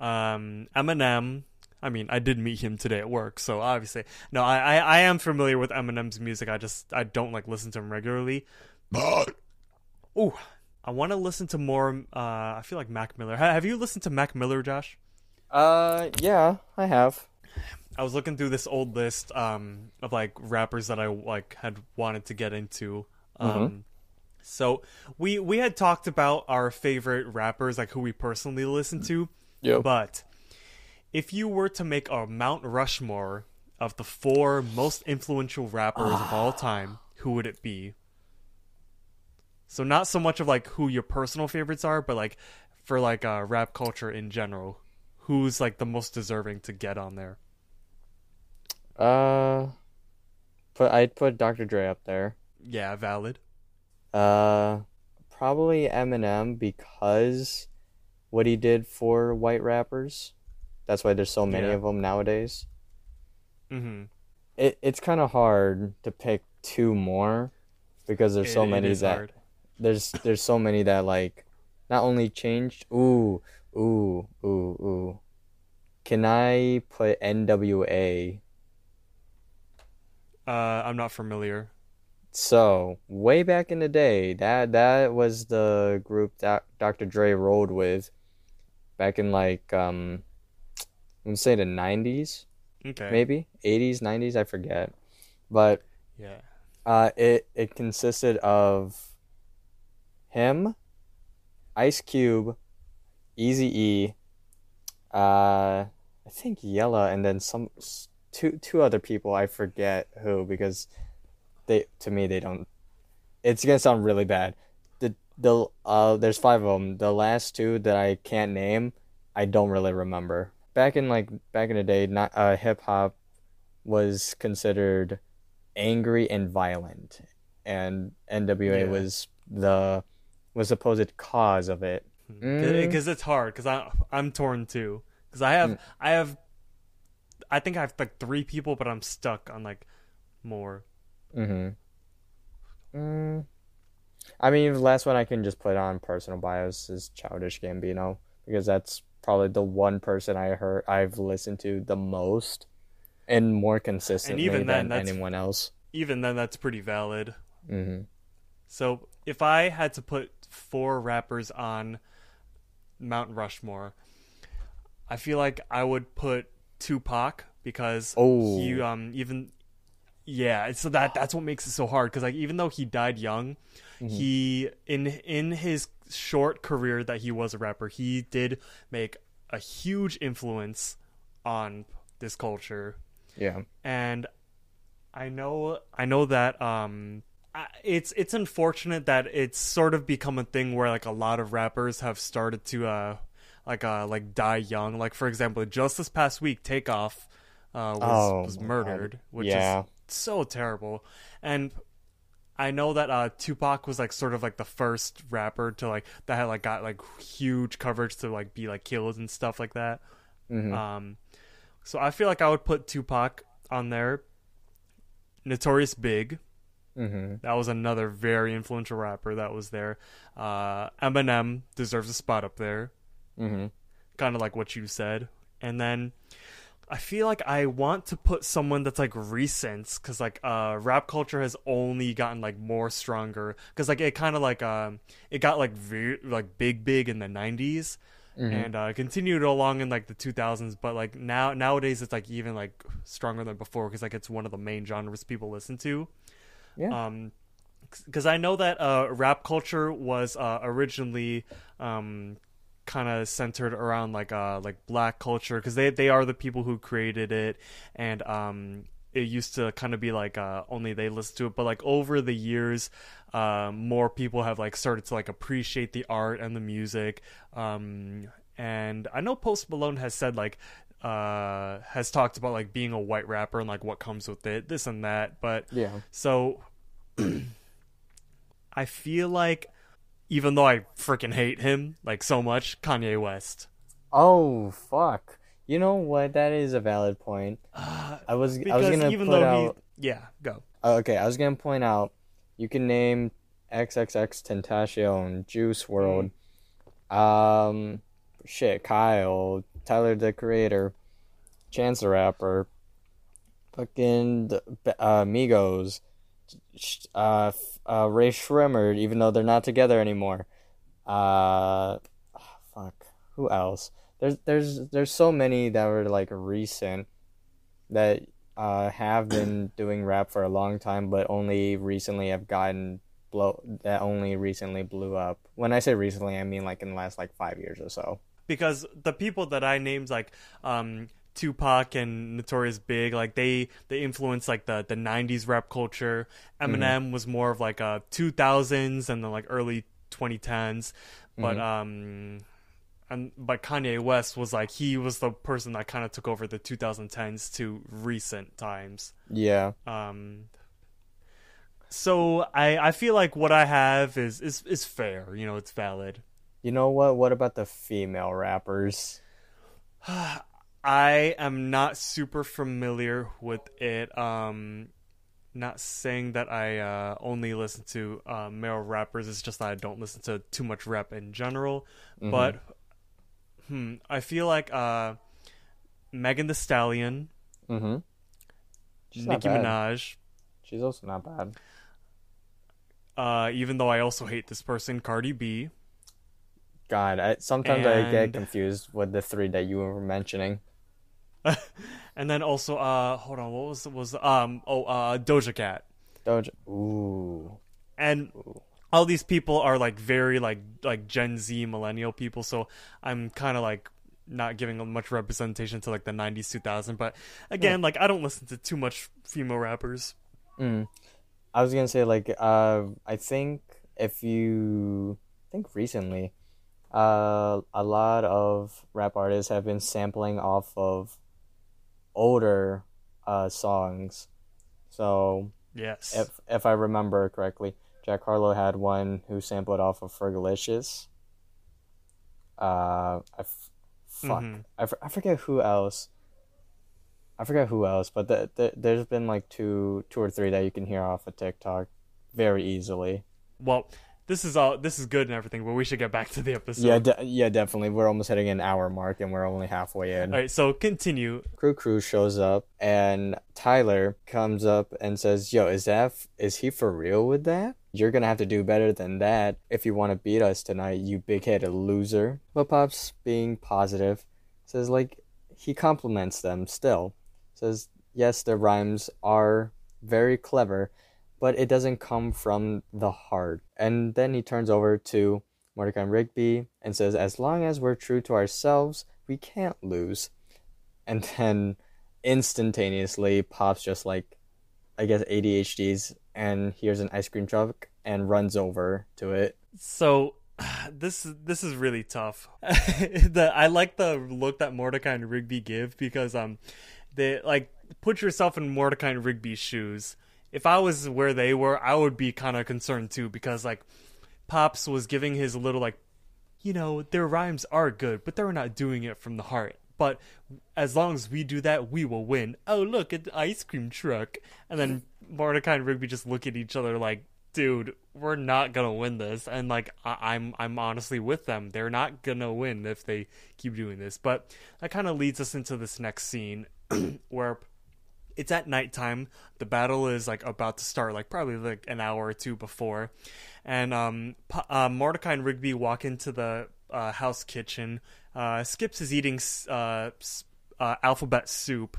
Eminem. I mean, I did meet him today at work, so obviously. No, I am familiar with Eminem's music. I don't like listen to him regularly. But I want to listen to more. I feel like Mac Miller. Have you listened to Mac Miller, Josh? Yeah, I have. I was looking through this old list of like rappers that I like had wanted to get into. So we had talked about our favorite rappers, like who we personally listen to. Yeah, but. If you were to make a Mount Rushmore of the 4 most influential rappers of all time, who would it be? So not so much of like who your personal favorites are, but like for like rap culture in general, who's like the most deserving to get on there? I'd put Dr. Dre up there. Yeah, valid. Probably Eminem, because what he did for white rappers. That's why there's so many of them nowadays. It's kind of hard to pick 2 more, because there's so many that hard. there's so many that like not only changed. Can I put NWA? I'm not familiar. So way back in the day, that was the group that Dr. Dre rolled with back in like, I'm going to say the 90s, okay, maybe 80s, 90s, I forget. But yeah, it consisted of him, Ice Cube, Eazy-E, I think Yella, and then some two other people. I forget who, because they don't. It's gonna sound really bad. There's five of them. The last two that I can't name, I don't really remember. Back in the day, not hip hop was considered angry and violent, and NWA was the supposed cause of it. Because it's hard, because I'm torn too. Because I think I have like three people, but I'm stuck on like more. I mean, the last one I can just put on personal bias is Childish Gambino, because that's probably the one person I've listened to the most and more consistently than anyone else. Even then, that's pretty valid. So if I had to put four rappers on Mount Rushmore, I feel like I would put Tupac, because so that's what makes it so hard, because like even though he died young, he in his short career that he was a rapper, he did make a huge influence on this culture. Yeah, and I know that it's unfortunate that it's sort of become a thing where like a lot of rappers have started to like die young. Like for example, just this past week, Takeoff was murdered, which is so terrible. And I know that Tupac was like sort of like the first rapper to like that had like got like huge coverage to like be like killed and stuff like that. So I feel like I would put Tupac on there. Notorious Big. That was another very influential rapper that was there. Eminem deserves a spot up there. Kind of like what you said. And then I feel like I want to put someone that's like recent, because like rap culture has only gotten like more stronger, because like it kind of like it got like big in the 90s and continued along in like the 2000s, but like nowadays it's like even like stronger than before, because like it's one of the main genres people listen to. Because I know that rap culture was originally kind of centered around like Black culture, because they are the people who created it, and it used to kind of be like only they listened to it. But like over the years, more people have like started to like appreciate the art and the music. And I know Post Malone has said like has talked about like being a white rapper and like what comes with it, this and that. But so I feel like, even though I freaking hate him like so much, Kanye West. Oh fuck! You know what? That is a valid point. I was gonna point out, you can name XXXTentacion, Juice WRLD, Kyle, Tyler the Creator, Chance the Rapper, fucking Migos, Ray Shremmer, even though they're not together anymore. Who else? There's so many that were like recent that have been doing rap for a long time, but only recently have gotten blew up. When I say recently, I mean like in the last like 5 years or so. Because the people that I named, like Tupac and Notorious Big, like they influenced like the 90s rap culture. Eminem was more of like a 2000s and then like early 2010s, but but Kanye West was like, he was the person that kind of took over the 2010s to recent times. So I feel like what I have is fair, you know, it's valid. You know what? What about the female rappers? I am not super familiar with it. Not saying that I only listen to male rappers. It's just that I don't listen to too much rap in general. But I feel like Megan Thee Stallion, Nicki Minaj. She's also not bad. Even though I also hate this person, Cardi B. God, I sometimes get confused with the three that you were mentioning. And then also, hold on, what was Doja Cat. Doja, ooh. And all these people are like very like Gen Z millennial people, so I'm kind of like not giving much representation to like the 90s, 2000. But again, like I don't listen to too much female rappers. Mm. I was gonna say like I think recently a lot of rap artists have been sampling off of older songs. So yes, if I remember correctly, Jack Harlow had one who sampled off of Fergalicious. I forget who else. But there's been like two or three that you can hear off of TikTok very easily. Well, this is good and everything, but we should get back to the episode. Yeah, definitely. We're almost hitting an hour mark, and we're only halfway in. All right, so continue. Kru-Kru shows up, and Tyler comes up and says, "Yo, is he for real with that? You're gonna have to do better than that if you want to beat us tonight, you big-headed loser." But Pops, being positive, says like he compliments them still. Says, yes, their rhymes are very clever, but it doesn't come from the heart. And then he turns over to Mordecai and Rigby and says, as long as we're true to ourselves, we can't lose. And then instantaneously, Pops just like, I guess, ADHDs and hears an ice cream truck and runs over to it. So this is really tough. I like the look that Mordecai and Rigby give because they like, put yourself in Mordecai and Rigby's shoes. If I was where they were, I would be kind of concerned too, because like Pops was giving his little like, you know, their rhymes are good, but they're not doing it from the heart. But as long as we do that, we will win. Oh, look at the ice cream truck. And then Mordecai and Rigby just look at each other like, dude, we're not gonna win this. And like I'm honestly with them. They're not gonna win if they keep doing this. But that kind of leads us into this next scene where it's at nighttime. The battle is like about to start, like probably like an hour or two before. And Mordecai and Rigby walk into the house kitchen. Skips is eating alphabet soup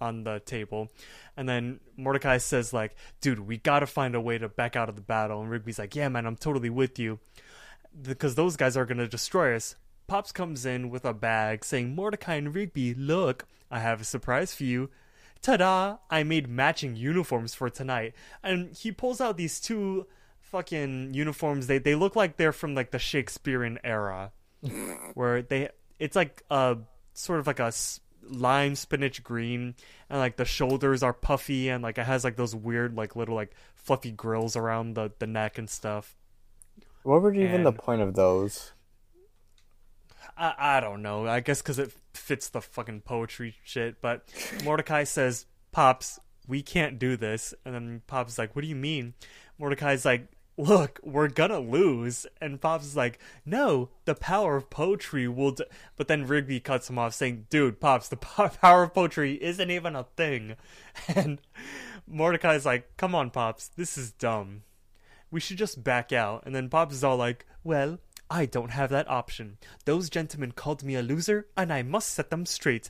on the table, and then Mordecai says like, dude, we gotta find a way to back out of the battle. And Rigby's like, yeah man, I'm totally with you, because those guys are gonna destroy us. Pops comes in with a bag saying, Mordecai and Rigby, look, I have a surprise for you. Ta-da! I made matching uniforms for tonight. And he pulls out these two fucking uniforms. They look like they're from like the Shakespearean era, where it's like a sort of like a lime spinach green, and like the shoulders are puffy, and like it has like those weird like little like fluffy grills around the neck and stuff. What were even the point of those? I don't know. I guess because it fits the fucking poetry shit. But Mordecai says, Pops, we can't do this. And then Pops is like, what do you mean? Mordecai's like, look, we're gonna lose. And Pops is like, no, the power of poetry will... But then Rigby cuts him off saying, dude, Pops, the power of poetry isn't even a thing. And Mordecai's like, come on, Pops, this is dumb. We should just back out. And then Pops is all like, well... I don't have that option. Those gentlemen called me a loser, and I must set them straight.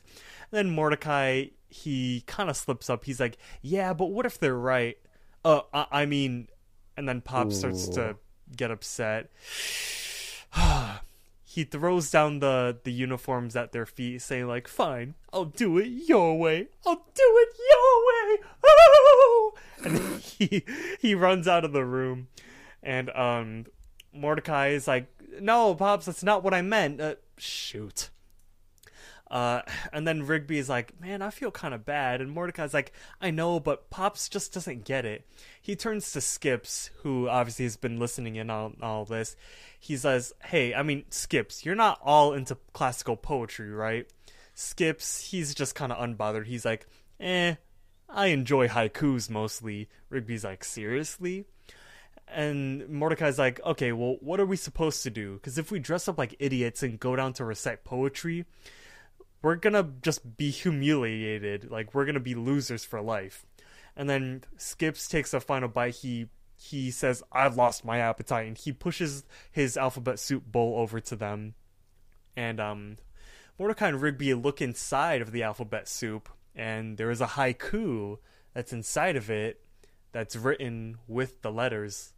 And then Mordecai, he kind of slips up. He's like, yeah, but what if they're right? I mean... And then Pop starts to get upset. He throws down the uniforms at their feet, saying like, fine, I'll do it your way. Oh! And he runs out of the room. And Mordecai is like, no, Pops, that's not what I meant. Shoot. And then Rigby is like, man, I feel kind of bad. And Mordecai's like, I know, but Pops just doesn't get it. He turns to Skips, who obviously has been listening in on all this. He says, hey, I mean, Skips, you're not all into classical poetry, right? Skips, he's just kind of unbothered. He's like, I enjoy haikus mostly. Rigby's like, seriously? And Mordecai's like, okay, well, what are we supposed to do? Because if we dress up like idiots and go down to recite poetry, we're gonna just be humiliated. Like, we're gonna be losers for life. And then Skips takes a final bite. He he says, I've lost my appetite, and he pushes his alphabet soup bowl over to them. And Mordecai and Rigby look inside of the alphabet soup, and there is a haiku that's inside of it that's written with the letters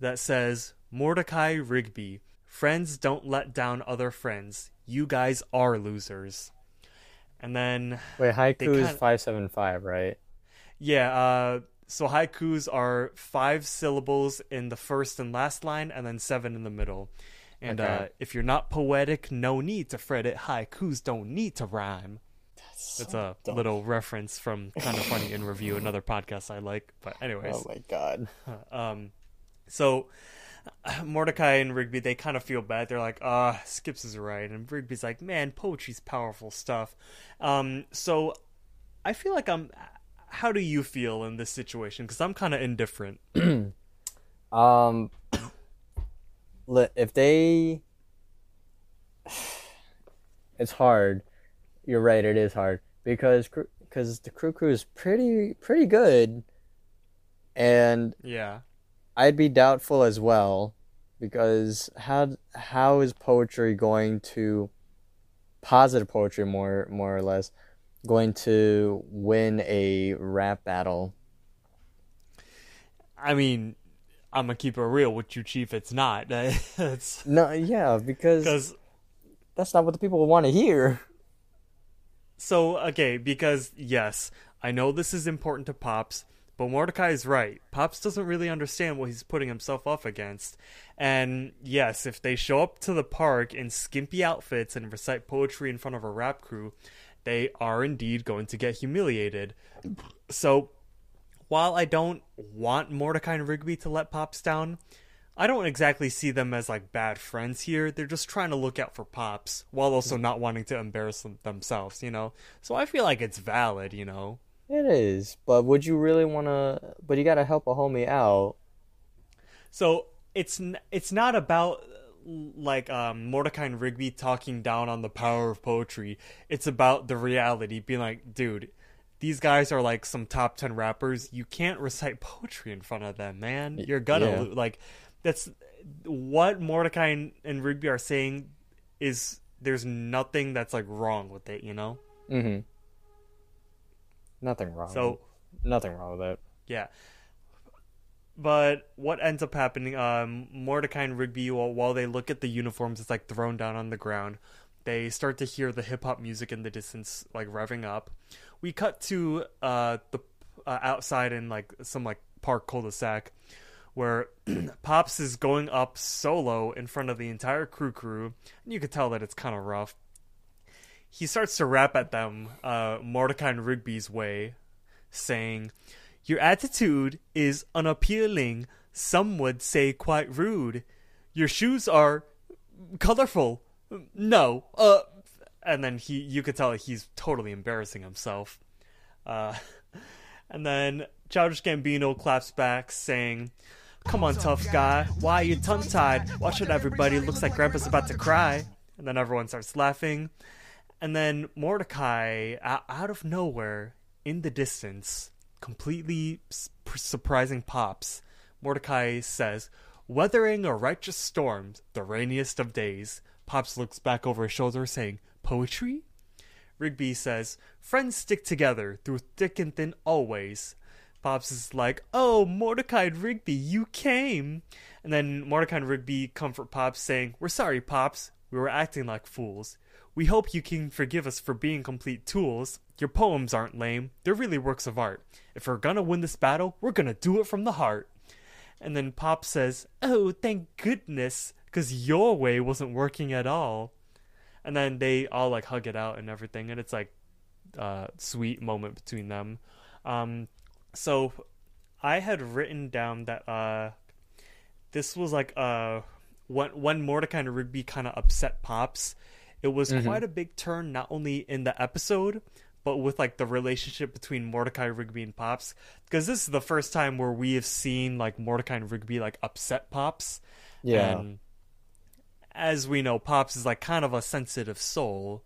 that says, Mordecai Rigby, friends don't let down other friends. You guys are losers. And then... Wait, haiku is 575, right? Yeah, so haikus are 5 syllables in the first and last line, and then 7 in the middle. And okay. If you're not poetic, no need to fret it. Haikus don't need to rhyme. That's so a dumb little reference from Kind of Funny in Review, another podcast I like. But anyways. Oh, my God. So... Mordecai and Rigby, they kind of feel bad. They're like, Skips is right. And Rigby's like, man, poetry's powerful stuff. So I feel like how do you feel in this situation? Because I'm kind of indifferent. It's hard. You're right, it is hard. Because the Kru-Kru is pretty good. And... yeah. I'd be doubtful as well, because how is poetry going to, positive poetry more or less, going to win a rap battle? I mean, I'm gonna keep it real with you, Chief. It's not. Because that's not what the people want to hear. So okay, because yes, I know this is important to Pops. But Mordecai is right. Pops doesn't really understand what he's putting himself up against. And yes, if they show up to the park in skimpy outfits and recite poetry in front of a rap crew, they are indeed going to get humiliated. So while I don't want Mordecai and Rigby to let Pops down, I don't exactly see them as like bad friends here. They're just trying to look out for Pops while also not wanting to embarrass themselves, you know? So I feel like it's valid, you know? It is, but would you really want to... But you got to help a homie out. So, it's not about, like, Mordecai and Rigby talking down on the power of poetry. It's about the reality, being like, dude, these guys are, like, some top 10 rappers. You can't recite poetry in front of them, man. You're gonna... Yeah. Like, that's... What Mordecai and Rigby are saying is there's nothing that's, like, wrong with it, you know? Mm-hmm. Nothing wrong with it. Yeah. But what ends up happening, Mordecai and Rigby, while they look at the uniforms, it's like thrown down on the ground. They start to hear the hip-hop music in the distance, like, revving up. We cut to the outside in, like, some, like, park cul-de-sac where Pops is going up solo in front of the entire Kru-Kru. And you could tell that it's kind of rough. He starts to rap at them, Mordecai and Rigby's way, saying, your attitude is unappealing, some would say quite rude. Your shoes are colorful. No. And then you could tell he's totally embarrassing himself. And then Childish Gambino claps back, saying, come on, tough guy. Why are you tongue-tied? Watch out, everybody. Looks like Grandpa's about to cry. And then everyone starts laughing. And then Mordecai, out of nowhere, in the distance, completely surprising Pops, Mordecai says, weathering a righteous storm, the rainiest of days. Pops looks back over his shoulder saying, poetry? Rigby says, friends stick together through thick and thin always. Pops is like, oh, Mordecai and Rigby, you came. And then Mordecai and Rigby comfort Pops saying, we're sorry, Pops, we were acting like fools. We hope you can forgive us for being complete tools. Your poems aren't lame. They're really works of art. If we're gonna win this battle, we're gonna do it from the heart. And then Pop says, oh, thank goodness, because your way wasn't working at all. And then they all, like, hug it out and everything, and it's, like, a sweet moment between them. So I had written down that this was, like, when Mordecai and Rigby kind of upset Pops. It was quite a big turn, not only in the episode, but with, like, the relationship between Mordecai, Rigby, and Pops. Because this is the first time where we have seen, like, Mordecai and Rigby, like, upset Pops. Yeah. And as we know, Pops is, like, kind of a sensitive soul.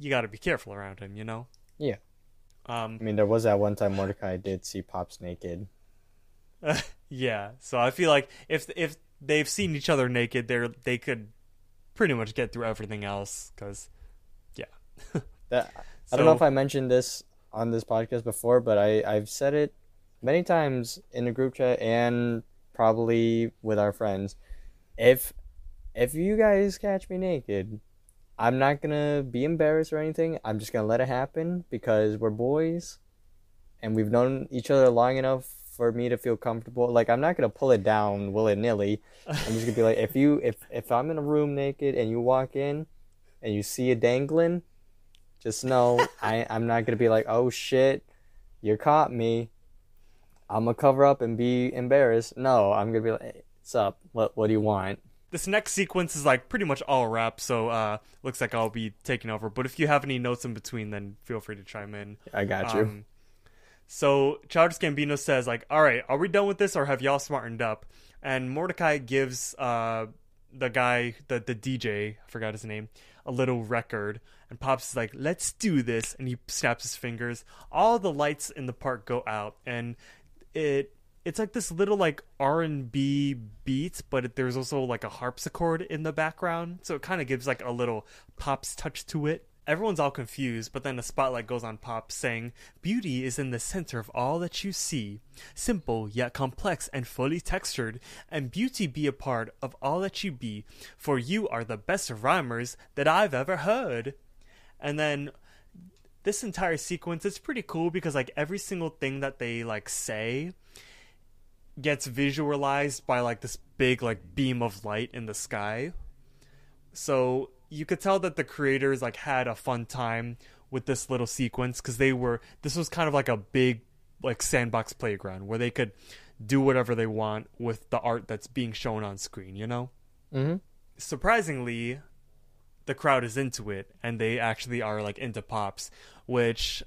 You got to be careful around him, you know? Yeah. I mean, there was that one time Mordecai did see Pops naked. Yeah, so I feel like if they've seen each other naked, they could pretty much get through everything else. Because, yeah. I don't know if I mentioned this on this podcast before, but I've said it many times in a group chat and probably with our friends. If you guys catch me naked, I'm not going to be embarrassed or anything. I'm just going to let it happen because we're boys and we've known each other long enough for me to feel comfortable. Like, I'm not going to pull it down willy-nilly. I'm just going to be like, if I'm in a room naked and you walk in and you see it dangling, just know I'm not going to be like, oh, shit, you caught me. I'm going to cover up and be embarrassed. No, I'm going to be like, hey, what's up? What do you want? This next sequence is like pretty much all rap, so looks like I'll be taking over. But if you have any notes in between, then feel free to chime in. I got you. So Childish Gambino says, like, all right, are we done with this or have y'all smartened up? And Mordecai gives the guy, the DJ, I forgot his name, a little record. And Pops is like, let's do this. And he snaps his fingers. All the lights in the park go out. And it's like this little like R&B beat, but there's also like a harpsichord in the background. So it kind of gives like a little Pop's touch to it. Everyone's all confused, but then the spotlight goes on Pop saying, beauty is in the center of all that you see. Simple, yet complex and fully textured. And beauty be a part of all that you be. For you are the best rhymers that I've ever heard. And then this entire sequence is pretty cool because like every single thing that they like say gets visualized by like this big like beam of light in the sky. So you could tell that the creators like had a fun time with this little sequence because this was kind of like a big like sandbox playground where they could do whatever they want with the art that's being shown on screen, you know? Mm-hmm. Surprisingly, the crowd is into it and they actually are like into Pops, which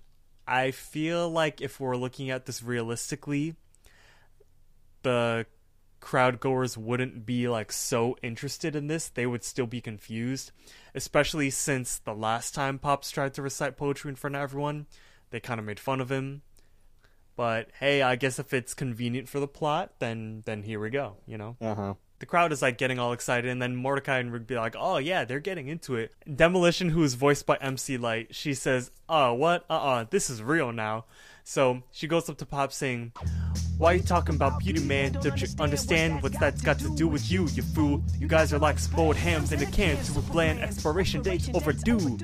I feel like if we're looking at this realistically, the crowd goers wouldn't be like so interested in this. They would still be confused, especially since the last time Pops tried to recite poetry in front of everyone, they kind of made fun of him. But hey, I guess if it's convenient for the plot, then here we go, you know? Uh-huh. The crowd is like getting all excited, and then Mordecai and Rigby are like, oh yeah, they're getting into it. Demolition, who is voiced by MC Lyte, she says, oh, what? This is real now. So she goes up to Pop saying, why are you talking about beauty, man? Don't you understand what that's got to do with you, you fool? You guys are like spoiled hams in a can to a bland expiration date's overdue.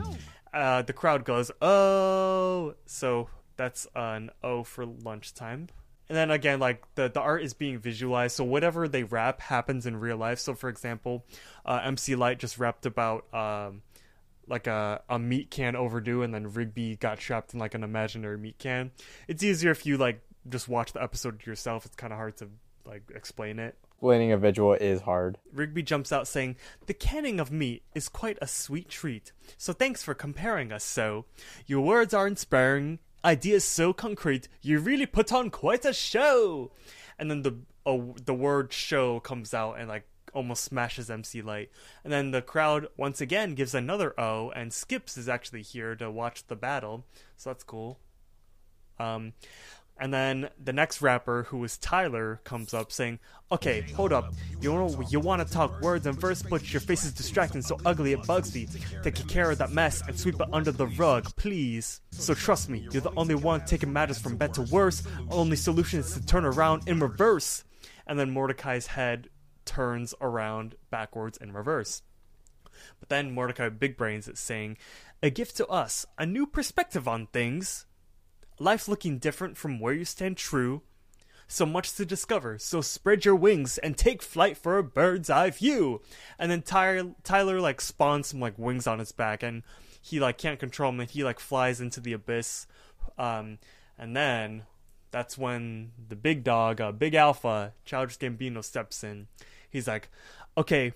The crowd goes, oh. So that's an O for lunchtime. And then again, like the art is being visualized. So whatever they rap happens in real life. So for example, MC Lyte just rapped about like a meat can overdue, and then Rigby got trapped in like an imaginary meat can. It's easier if you like just watch the episode yourself. It's kind of hard to like explain it. Explaining a visual is hard. Rigby jumps out saying, the canning of meat is quite a sweet treat. So thanks for comparing us so. Your words are inspiring, ideas so concrete. You really put on quite a show. And then the word show comes out and like almost smashes MC Lyte. And then the crowd once again gives another O, and Skips is actually here to watch the battle. So that's cool. And then the next rapper, who is Tyler, comes up saying, okay, hold up. You want to talk words and verse, but your face is distracting, so ugly it bugs me. Take care of that mess and sweep it under the rug, please. So trust me, you're the only one taking matters from bad to worse. Only solution is to turn around in reverse. And then Mordecai's head turns around backwards in reverse. But then Mordecai big brains it saying, a gift to us, a new perspective on things. Life looking different from where you stand true. So much to discover, so spread your wings and take flight for a bird's eye view. And then Tyler like spawns some like wings on his back, and he like can't control him, and he like flies into the abyss. And then that's when the big dog, Big Alpha, Childish Gambino, steps in. He's like, okay,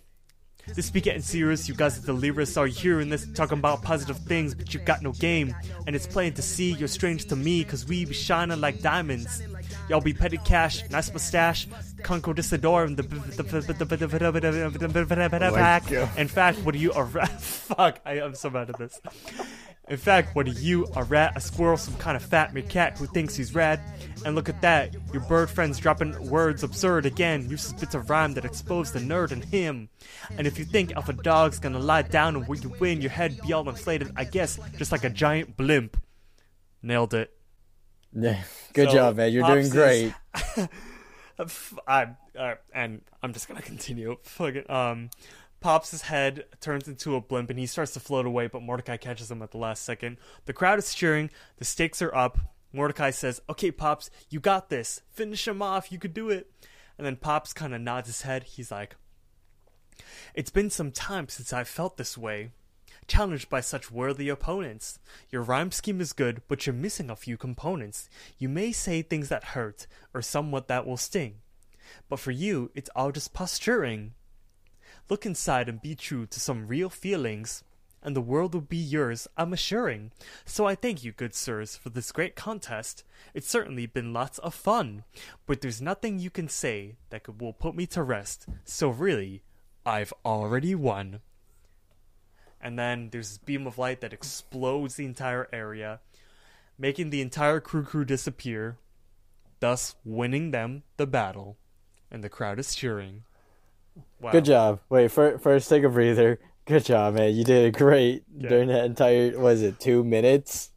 this be getting serious. You guys are delirious. Are you hearing this? Talking about positive things, but you got no game. And it's plain to see you're strange to me, cause we be shining like diamonds. Y'all be petty cash, nice mustache, conquistador, and the. In fact, what are you? Fuck, I am so bad at this. In fact, what are you, a rat, a squirrel, some kind of fat macaque who thinks he's rad? And look at that, your bird friend's dropping words absurd again, uses bits of rhyme that expose the nerd in him. And if you think alpha dog's gonna lie down and where you win, your head be all inflated, I guess, just like a giant blimp. Nailed it. Yeah, good job, man. You're doing great. And I'm just gonna continue. Pops' head turns into a blimp and he starts to float away, but Mordecai catches him at the last second. The crowd is cheering. The stakes are up. Mordecai says, "Okay, Pops, you got this. Finish him off. You could do it." And then Pops kind of nods his head. He's like, "It's been some time since I've felt this way, challenged by such worthy opponents. Your rhyme scheme is good, but you're missing a few components. You may say things that hurt, or somewhat that will sting. But for you, it's all just posturing. Look inside and be true to some real feelings, and the world will be yours, I'm assuring. So I thank you, good sirs, for this great contest. It's certainly been lots of fun, but there's nothing you can say that will put me to rest. So really, I've already won." And then there's this beam of light that explodes the entire area, making the entire Kru-Kru disappear, thus winning them the battle. And the crowd is cheering. Wow. Good job. Wait, first take a breather. Good job, man. You did great during that entire, 2 minutes?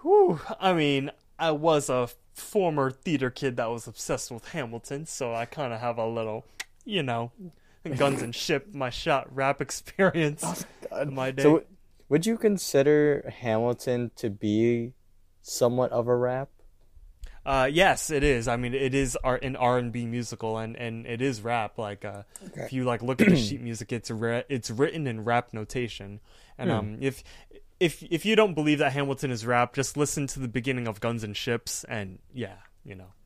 Whew. I mean, I was a former theater kid that was obsessed with Hamilton, so I kind of have a little, guns and ship, my shot rap experience in my day. So, would you consider Hamilton to be somewhat of a rap? Yes, it is. I mean, it is an R&B musical, and it is rap. If you look at the sheet music, it's written in rap notation. And if you don't believe that Hamilton is rap, just listen to the beginning of Guns and Ships, and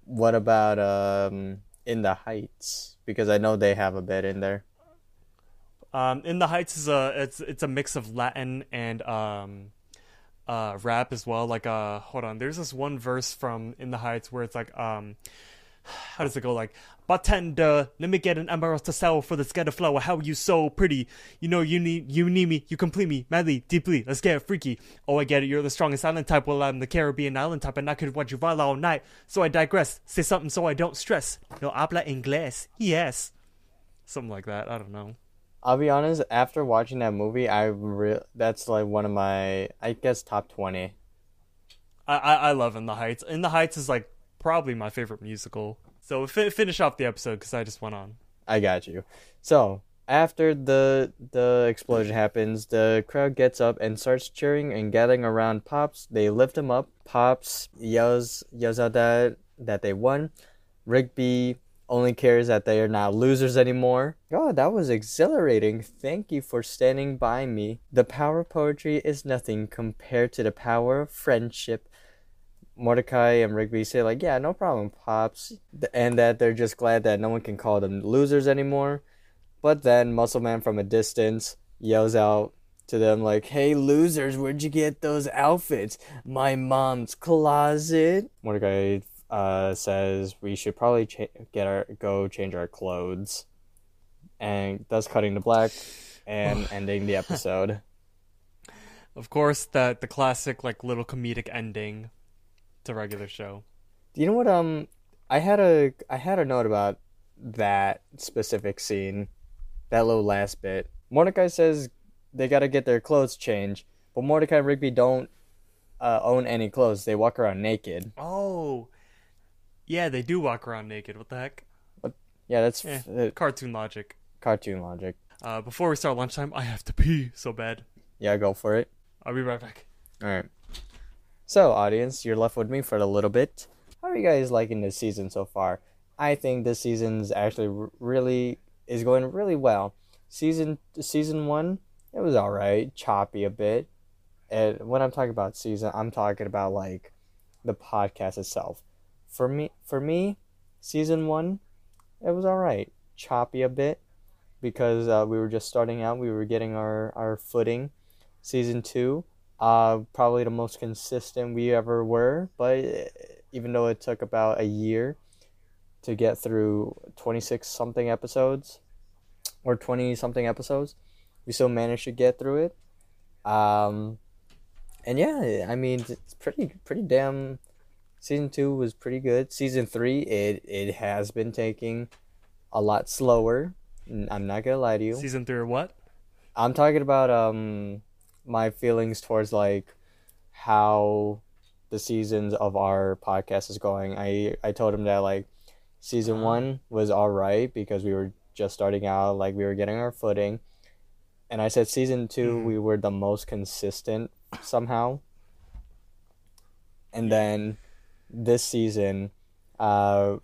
What about In the Heights? Because I know they have a bit in there. In the Heights is a mix of Latin and rap as well. Hold on, there's this one verse from In the Heights where it's how does it go? Bartender, let me get an amaretto to sell for this ghetto flower. How you so pretty? You need me. You complete me madly, deeply. Let's get freaky. Oh, I get it. You're the strongest island type. Well, I'm the Caribbean island type, and I could watch you violate all night. So I digress. Say something so I don't stress. No habla inglés. Yes, something like that. I don't know. I'll be honest, after watching that movie, that's one of my, I guess, top 20. I love In the Heights. In the Heights is probably my favorite musical. So finish off the episode because I just went on. I got you. So after the explosion happens, the crowd gets up and starts cheering and gathering around Pops. They lift him up. Pops yells out that they won. Rigby only cares that they are not losers anymore. God, that was exhilarating. Thank you for standing by me. The power of poetry is nothing compared to the power of friendship. Mordecai and Rigby say, yeah, no problem, Pops. And that they're just glad that no one can call them losers anymore. But then Muscle Man from a distance yells out to them, "Hey, losers, where'd you get those outfits? My mom's closet." Mordecai says we should probably change our clothes, and thus cutting to black and ending the episode. Of course, that the classic little comedic ending to Regular Show. Do you know what? I had a note about that specific scene, that little last bit. Mordecai says they got to get their clothes changed, but Mordecai and Rigby don't own any clothes. They walk around naked. Oh. Yeah, they do walk around naked. What the heck? Yeah, that's cartoon logic. Cartoon logic. Before we start lunchtime, I have to pee so bad. Yeah, go for it. I'll be right back. All right. So, audience, you're left with me for a little bit. How are you guys liking this season so far? I think this season's actually really is going really well. Season 1, it was all right, choppy a bit. And when I'm talking about season, I'm talking about the podcast itself. For me, season 1, it was all right. Choppy a bit because we were just starting out. We were getting our footing. Season 2, probably the most consistent we ever were. But even though it took about a year to get through 26-something episodes or 20-something episodes, we still managed to get through it. And yeah, I mean, it's pretty damn. Season 2 was pretty good. Season 3, it has been taking a lot slower. I'm not gonna lie to you. Season 3 or what? I'm talking about my feelings towards like how the seasons of our podcast is going. I told him that like season 1 was all right because we were just starting out, like we were getting our footing. And I said season 2 we were the most consistent somehow. And then this season, we're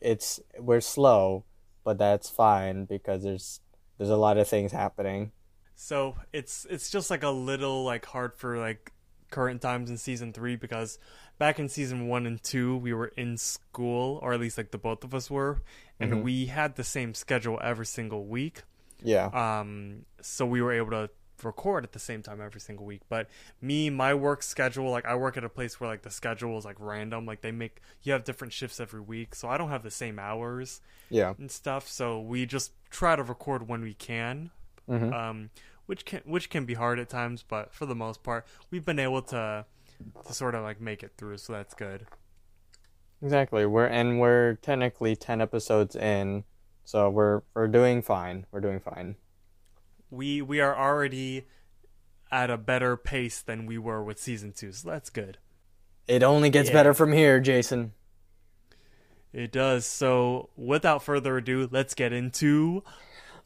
slow, but that's fine because there's a lot of things happening. So it's just like a little like hard for like current times in season 3, because back in season 1 and 2 we were in school, or at least like the both of us were, and we had the same schedule every single week. Yeah. So we were able to record at the same time every single week. But my work schedule, like I work at a place where like the schedule is like random, like you have different shifts every week, so I don't have the same hours and stuff, so we just try to record when we can, which can be hard at times, but for the most part we've been able to sort of like make it through, so that's good. Exactly. We're technically 10 episodes in, so we're doing fine. We are already at a better pace than we were with season 2, so that's good. It only gets better from here, Jason. It does. So without further ado, let's get into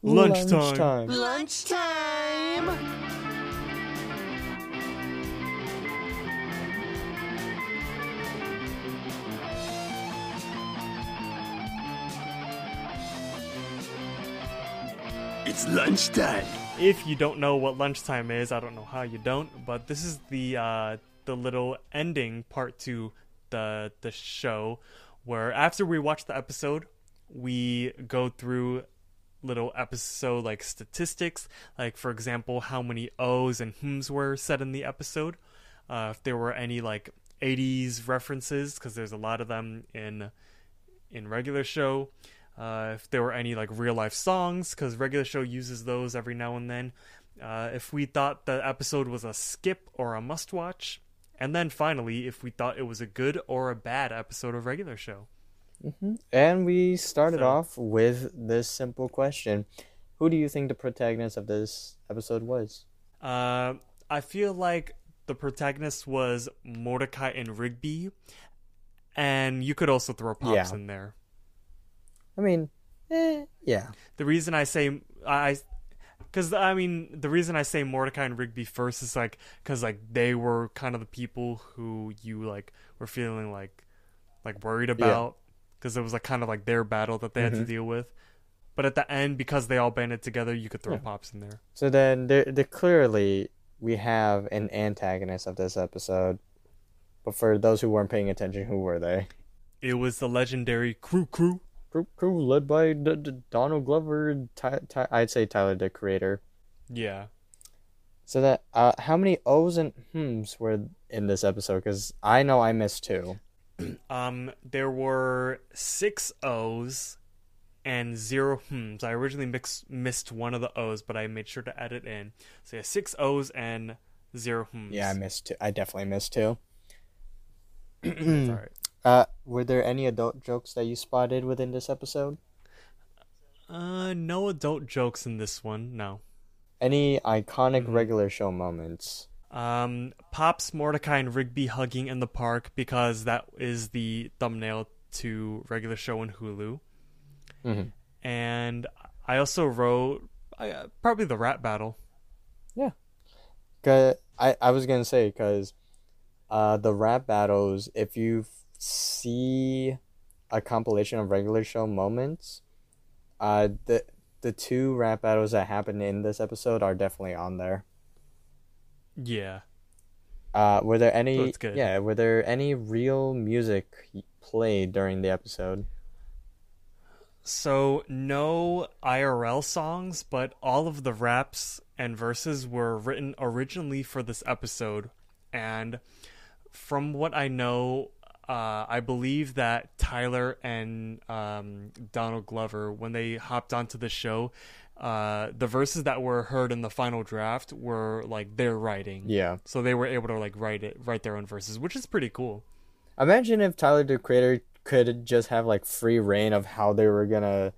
lunchtime. Lunchtime! It's lunchtime. If you don't know what lunchtime is, I don't know how you don't, but this is the little ending part to the show where after we watch the episode, we go through little episode like statistics, like for example how many O's and hmms were said in the episode, if there were any like 80s references, because there's a lot of them in Regular Show. If there were any like real life songs, because Regular Show uses those every now and then. If we thought the episode was a skip or a must watch. And then finally, if we thought it was a good or a bad episode of Regular Show. And we started off with this simple question. Who do you think the protagonist of this episode was? I feel like the protagonist was Mordecai and Rigby. And you could also throw Pops in there. I mean, yeah. The reason I say Mordecai and Rigby first is like, cause like they were kind of the people who you like were feeling like worried about, cause it was like kind of like their battle that they had to deal with. But at the end, because they all banded together, you could throw Pops in there. So then there clearly we have an antagonist of this episode. But for those who weren't paying attention, who were they? It was the legendary Kru-Kru. Kru-Kru, led by Donald Glover, I'd say Tyler the Creator. Yeah. So that how many O's and hmms were in this episode? Because I know I missed 2. There were 6 O's and 0 hmms. I originally missed one of the O's, but I made sure to add it in. So yeah, 6 O's and 0 hmms. Yeah, I missed 2. I definitely missed 2. That's all right. Were there any adult jokes that you spotted within this episode? No adult jokes in this one, no. Any iconic Regular Show moments? Pops, Mordecai, and Rigby hugging in the park, because that is the thumbnail to Regular Show on Hulu. And I also wrote probably the rap battle. Yeah. I was going to say, because the rap battles, if you've see a compilation of Regular Show moments, the 2 rap battles that happened in this episode are definitely on there. Yeah. Were there any? That's good. Yeah. Were there any real music played during the episode? So no IRL songs, but all of the raps and verses were written originally for this episode, and from what I know. I believe that Tyler and Donald Glover, when they hopped onto the show, the verses that were heard in the final draft were like their writing. Yeah. So they were able to like write their own verses, which is pretty cool. Imagine if Tyler the Creator could just have like free reign of how they were gonna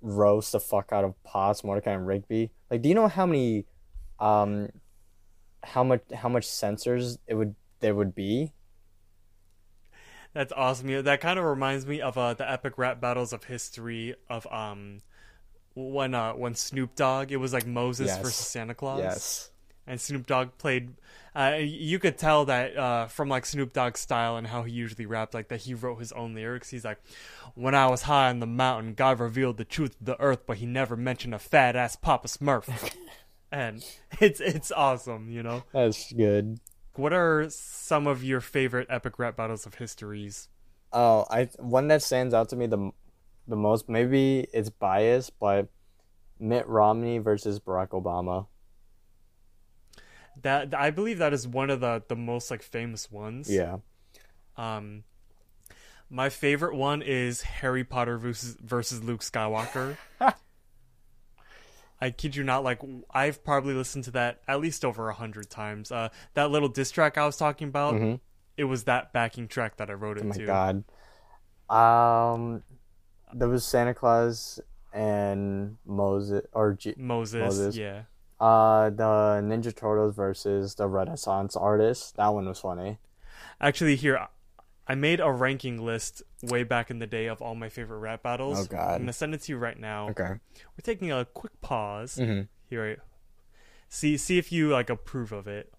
roast the fuck out of Potts, Mordecai, and Rigby. Like, do you know how many, how much censors there would be? That's awesome. Yeah, that kind of reminds me of the Epic Rap Battles of History of when Snoop Dogg, it was like Moses versus Santa Claus. Yes. And Snoop Dogg played, you could tell that from like Snoop Dogg's style and how he usually rapped, like that he wrote his own lyrics. He's like, when I was high on the mountain, God revealed the truth of the earth, but he never mentioned a fat ass Papa Smurf. And it's awesome, you know? That's good. What are some of your favorite Epic Rap Battles of Histories? Oh, one that stands out to me the most, maybe it's biased, but Mitt Romney versus Barack Obama. That I believe that is one of the most like famous ones. Yeah. My favorite one is Harry Potter versus Luke Skywalker. I kid you not, like I've probably listened to that at least over 100 times. That little diss track I was talking about, mm-hmm. It was that backing track that I wrote it to. Oh my god. There was Santa Claus and Moses. Yeah. The Ninja Turtles versus the Renaissance artist. That one was funny. Actually, here, I made a ranking list way back in the day of all my favorite rap battles. Oh, God. I'm going to send it to you right now. Okay. We're taking a quick pause. Mm-hmm. Here, see if you, like, approve of it.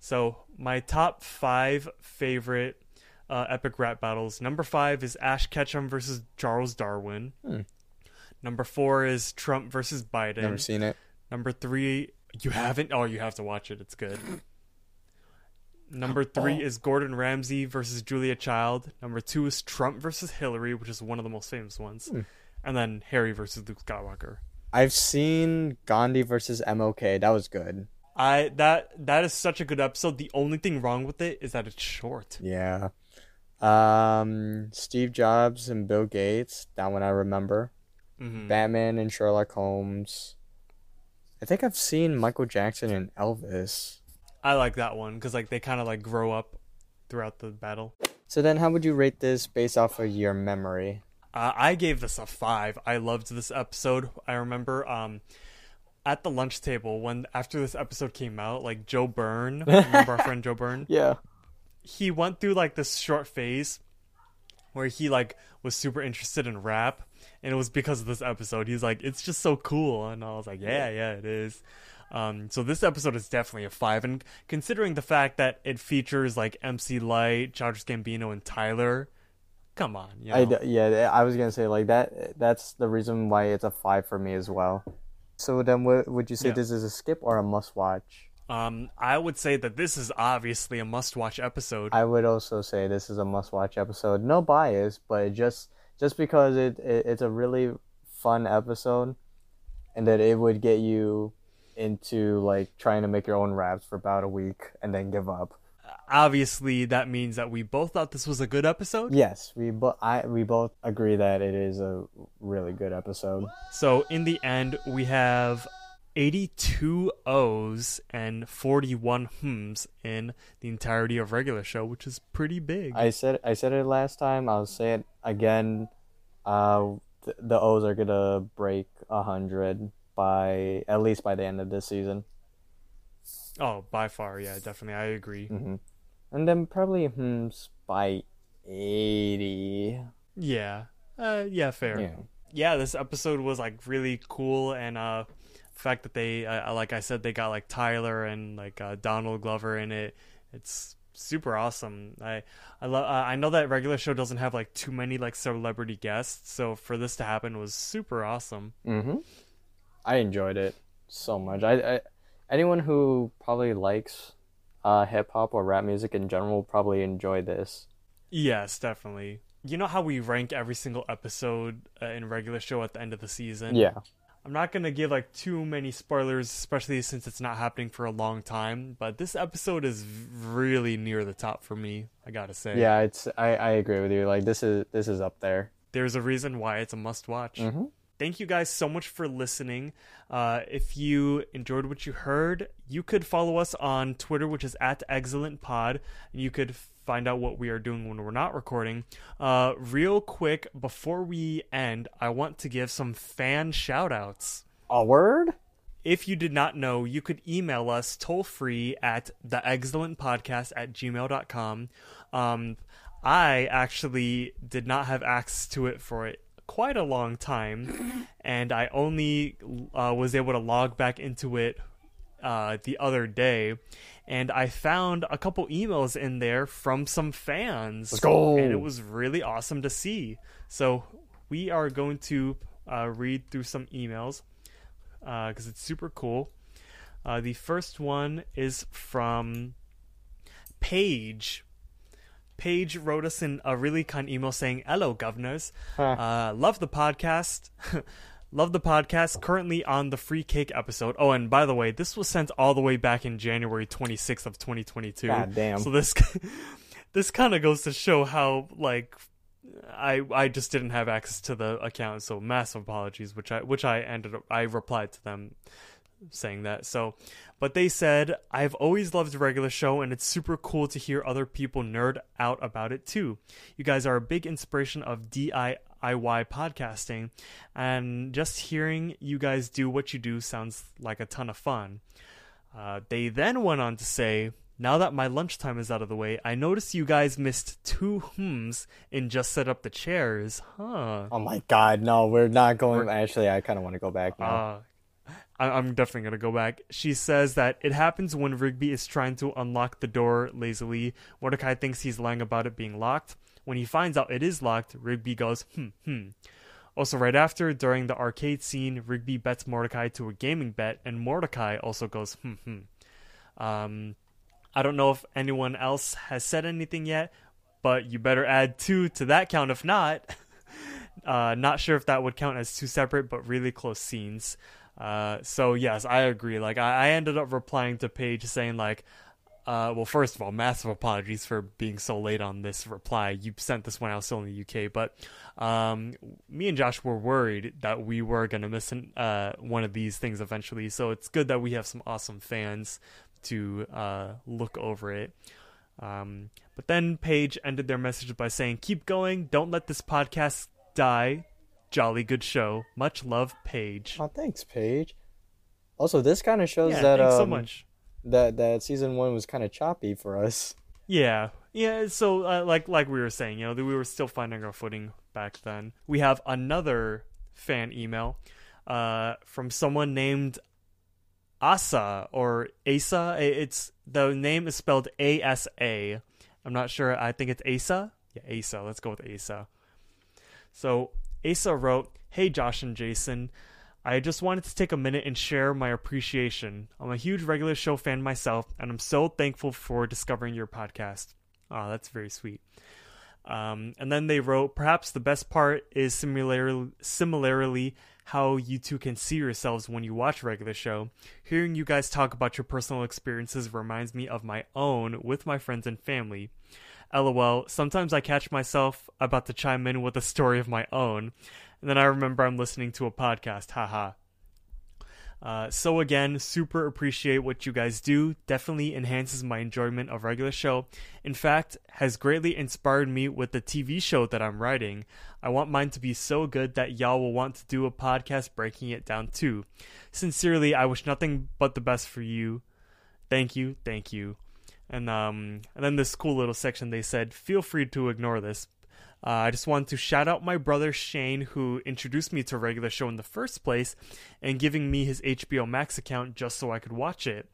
So, my top 5 favorite epic rap battles. Number 5 is Ash Ketchum versus Charles Darwin. Hmm. Number 4 is Trump versus Biden. Never seen it. Number 3, you haven't? Oh, you have to watch it. It's good. Number 3 is Gordon Ramsay versus Julia Child. Number 2 is Trump versus Hillary, which is one of the most famous ones. Hmm. And then Harry versus Luke Skywalker. I've seen Gandhi versus MLK. That was good. That is such a good episode. The only thing wrong with it is that it's short. Yeah. Steve Jobs and Bill Gates. That one I remember. Mm-hmm. Batman and Sherlock Holmes. I think I've seen Michael Jackson and Elvis. I like that one because like they kind of like grow up throughout the battle. So then how would you rate this based off of your memory? I gave this a 5. I loved this episode. I remember at the lunch table after this episode came out, like Joe Byrne, remember our friend Joe Byrne? Yeah. He went through like this short phase where he like was super interested in rap. And it was because of this episode. He's like, it's just so cool. And I was like, yeah, it is. So this episode is definitely a 5. And considering the fact that it features like MC Lyte, Childish Gambino, and Tyler, come on. You know? I was going to say like that. That's the reason why it's a 5 for me as well. So then would you say this is a skip or a must watch? I would say that this is obviously a must watch episode. I would also say this is a must watch episode. No bias, but just because it's a really fun episode and that it would get you into like trying to make your own raps for about a week and then give up. Obviously, that means that we both thought this was a good episode. Yes, we both agree that it is a really good episode. So in the end, we have 82 O's and 41 hmms in the entirety of Regular Show, which is pretty big. I said it last time. I'll say it again. The O's are gonna break 100 at least by the end of this season. Oh, by far, yeah, definitely, I agree. Mm-hmm. And then probably hmms by 80. Yeah, fair. Yeah, this episode was like really cool and the fact that they, like I said, they got like Tyler and like Donald Glover in it. It's super awesome. I know that Regular Show doesn't have like too many like celebrity guests, so for this to happen was super awesome. Mm-hmm. I enjoyed it so much. I anyone who probably likes hip hop or rap music in general probably enjoy this. Yes, definitely. You know how we rank every single episode in Regular Show at the end of the season? Yeah. I'm not going to give like too many spoilers, especially since it's not happening for a long time, but this episode is really near the top for me, I got to say. Yeah, I agree with you. Like this is up there. There's a reason why it's a must watch. Mm-hmm. Thank you guys so much for listening. If you enjoyed what you heard, you could follow us on Twitter, which is @EggscellentPod, and you could find out what we are doing when we're not recording. Real quick, before we end, I want to give some fan shout-outs. A word? If you did not know, you could email us toll-free at theeggscellentpodcast@gmail.com. I actually did not have access to it for quite a long time, and I only was able to log back into it the other day, and I found a couple emails in there from some fans. Let's go. And it was really awesome to see. So we are going to read through some emails because it's super cool. The first one is from Paige. Paige wrote us in a really kind email saying, "Hello, governors. Love the podcast." Love the podcast. Currently on the free cake episode. Oh, and by the way, this was sent all the way back in January 26th of 2022. God damn. So this kind of goes to show how, like, I just didn't have access to the account. So massive apologies, I replied to them saying that. So, but they said, "I've always loved Regular Show, and it's super cool to hear other people nerd out about it too. You guys are a big inspiration of DIY podcasting, and just hearing you guys do what you do sounds like a ton of fun." They then went on to say, "Now that my lunchtime is out of the way, I noticed you guys missed 2 and just set up the chairs, huh?" Oh my god, no, we're not going. Actually, I kind of want to go back now. I'm definitely going to go back. She says that it happens when Rigby is trying to unlock the door lazily. Mordecai thinks he's lying about it being locked. When he finds out it is locked, Rigby goes, Also, right after, during the arcade scene, Rigby bets Mordecai to a gaming bet, and Mordecai also goes, I don't know if anyone else has said anything yet, but you better add 2 to that count if not. Not sure if that would count as 2 separate, but really close scenes. So yes, I agree. Like I ended up replying to Paige saying like, well, first of all, massive apologies for being so late on this reply. You sent this when I was still in the UK, but me and Josh were worried that we were going to miss one of these things eventually. So it's good that we have some awesome fans to look over it. But then Paige ended their message by saying, "Keep going. Don't let this podcast die. Jolly good show. Much love, Paige." Oh, thanks, Paige. Also, this kind of shows that so much. That season 1 was kind of choppy for us. Yeah. So, like we were saying, you know, we were still finding our footing back then. We have another fan email, from someone named Asa or Asa. It's the name is spelled ASA. I'm not sure. I think it's Asa. Yeah, Asa. Let's go with Asa. So. Asa wrote, "Hey Josh and Jason, I just wanted to take a minute and share my appreciation. I'm a huge Regular Show fan myself, and I'm so thankful for discovering your podcast." Oh, that's very sweet. And then they wrote, "Perhaps the best part is similarly how you two can see yourselves when you watch Regular Show. Hearing you guys talk about your personal experiences reminds me of my own with my friends and family. LOL, sometimes I catch myself about to chime in with a story of my own, and then I remember I'm listening to a podcast, haha. So again, super appreciate what you guys do. Definitely enhances my enjoyment of Regular Show. In fact, has greatly inspired me with the TV show that I'm writing. I want mine to be so good that y'all will want to do a podcast breaking it down too. Sincerely, I wish nothing but the best for you. Thank you. And then this cool little section, they said, "Feel free to ignore this. I just want to shout out my brother Shane, who introduced me to Regular Show in the first place and giving me his HBO Max account just so I could watch it.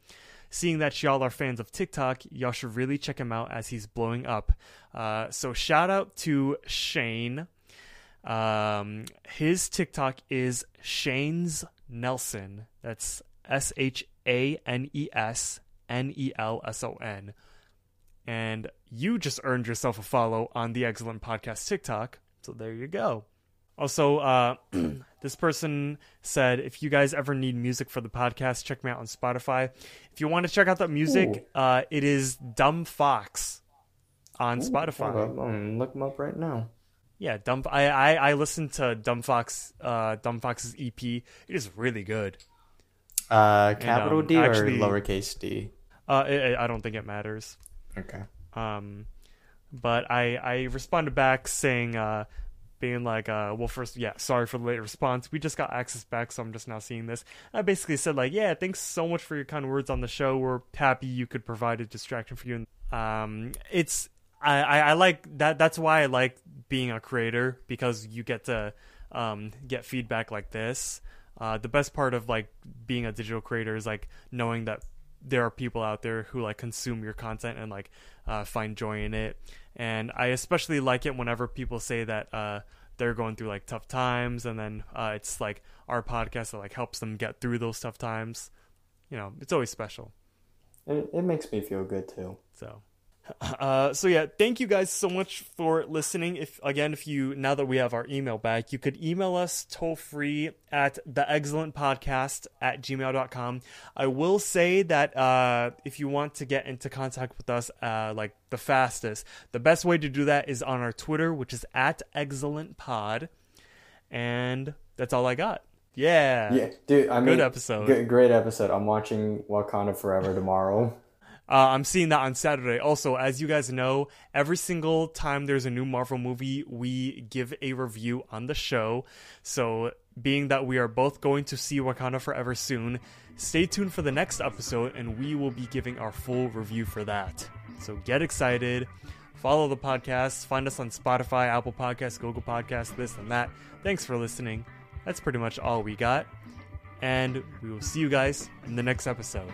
Seeing that y'all are fans of TikTok, y'all should really check him out as he's blowing up." So shout out to Shane. His TikTok is Shane's Nelson. That's ShaneSNelson. And you just earned yourself a follow on the Eggscellent Podcast TikTok. So there you go. Also, this person said, "If you guys ever need music for the podcast, check me out on Spotify." If you want to check out that music, it is Dumb Fox on Spotify. I'm going to look him up right now. Yeah, I listened to Dumb Fox's EP. It is really good. Capital D or actually, lowercase d? I don't think it matters. Okay. But I responded back saying, being like, well, first, yeah, sorry for the late response. We just got access back, so I'm just now seeing this. I basically said, like, yeah, thanks so much for your kind words on the show. We're happy you could provide a distraction for you. It's I like that. That's why I like being a creator, because you get to get feedback like this. The best part of like being a digital creator is like knowing that there are people out there who like consume your content and like find joy in it. And I especially like it whenever people say that they're going through like tough times, and then it's like our podcast that like helps them get through those tough times. You know, it's always special. It makes me feel good too. So yeah, thank you guys so much for listening. If you now that we have our email back, you could email us toll free at theeggscellentpodcast@gmail.com. I will say that if you want to get into contact with us like the fastest, the best way to do that is on our Twitter, which is @eggscellentpod. And that's all I got. Yeah, dude, I mean, good episode. Great episode. I'm watching Wakanda Forever tomorrow. I'm seeing that on Saturday. Also, as you guys know, every single time there's a new Marvel movie, we give a review on the show. So being that we are both going to see Wakanda Forever soon, stay tuned for the next episode and we will be giving our full review for that. So get excited. Follow the podcast. Find us on Spotify, Apple Podcasts, Google Podcasts, this and that. Thanks for listening. That's pretty much all we got. And we will see you guys in the next episode.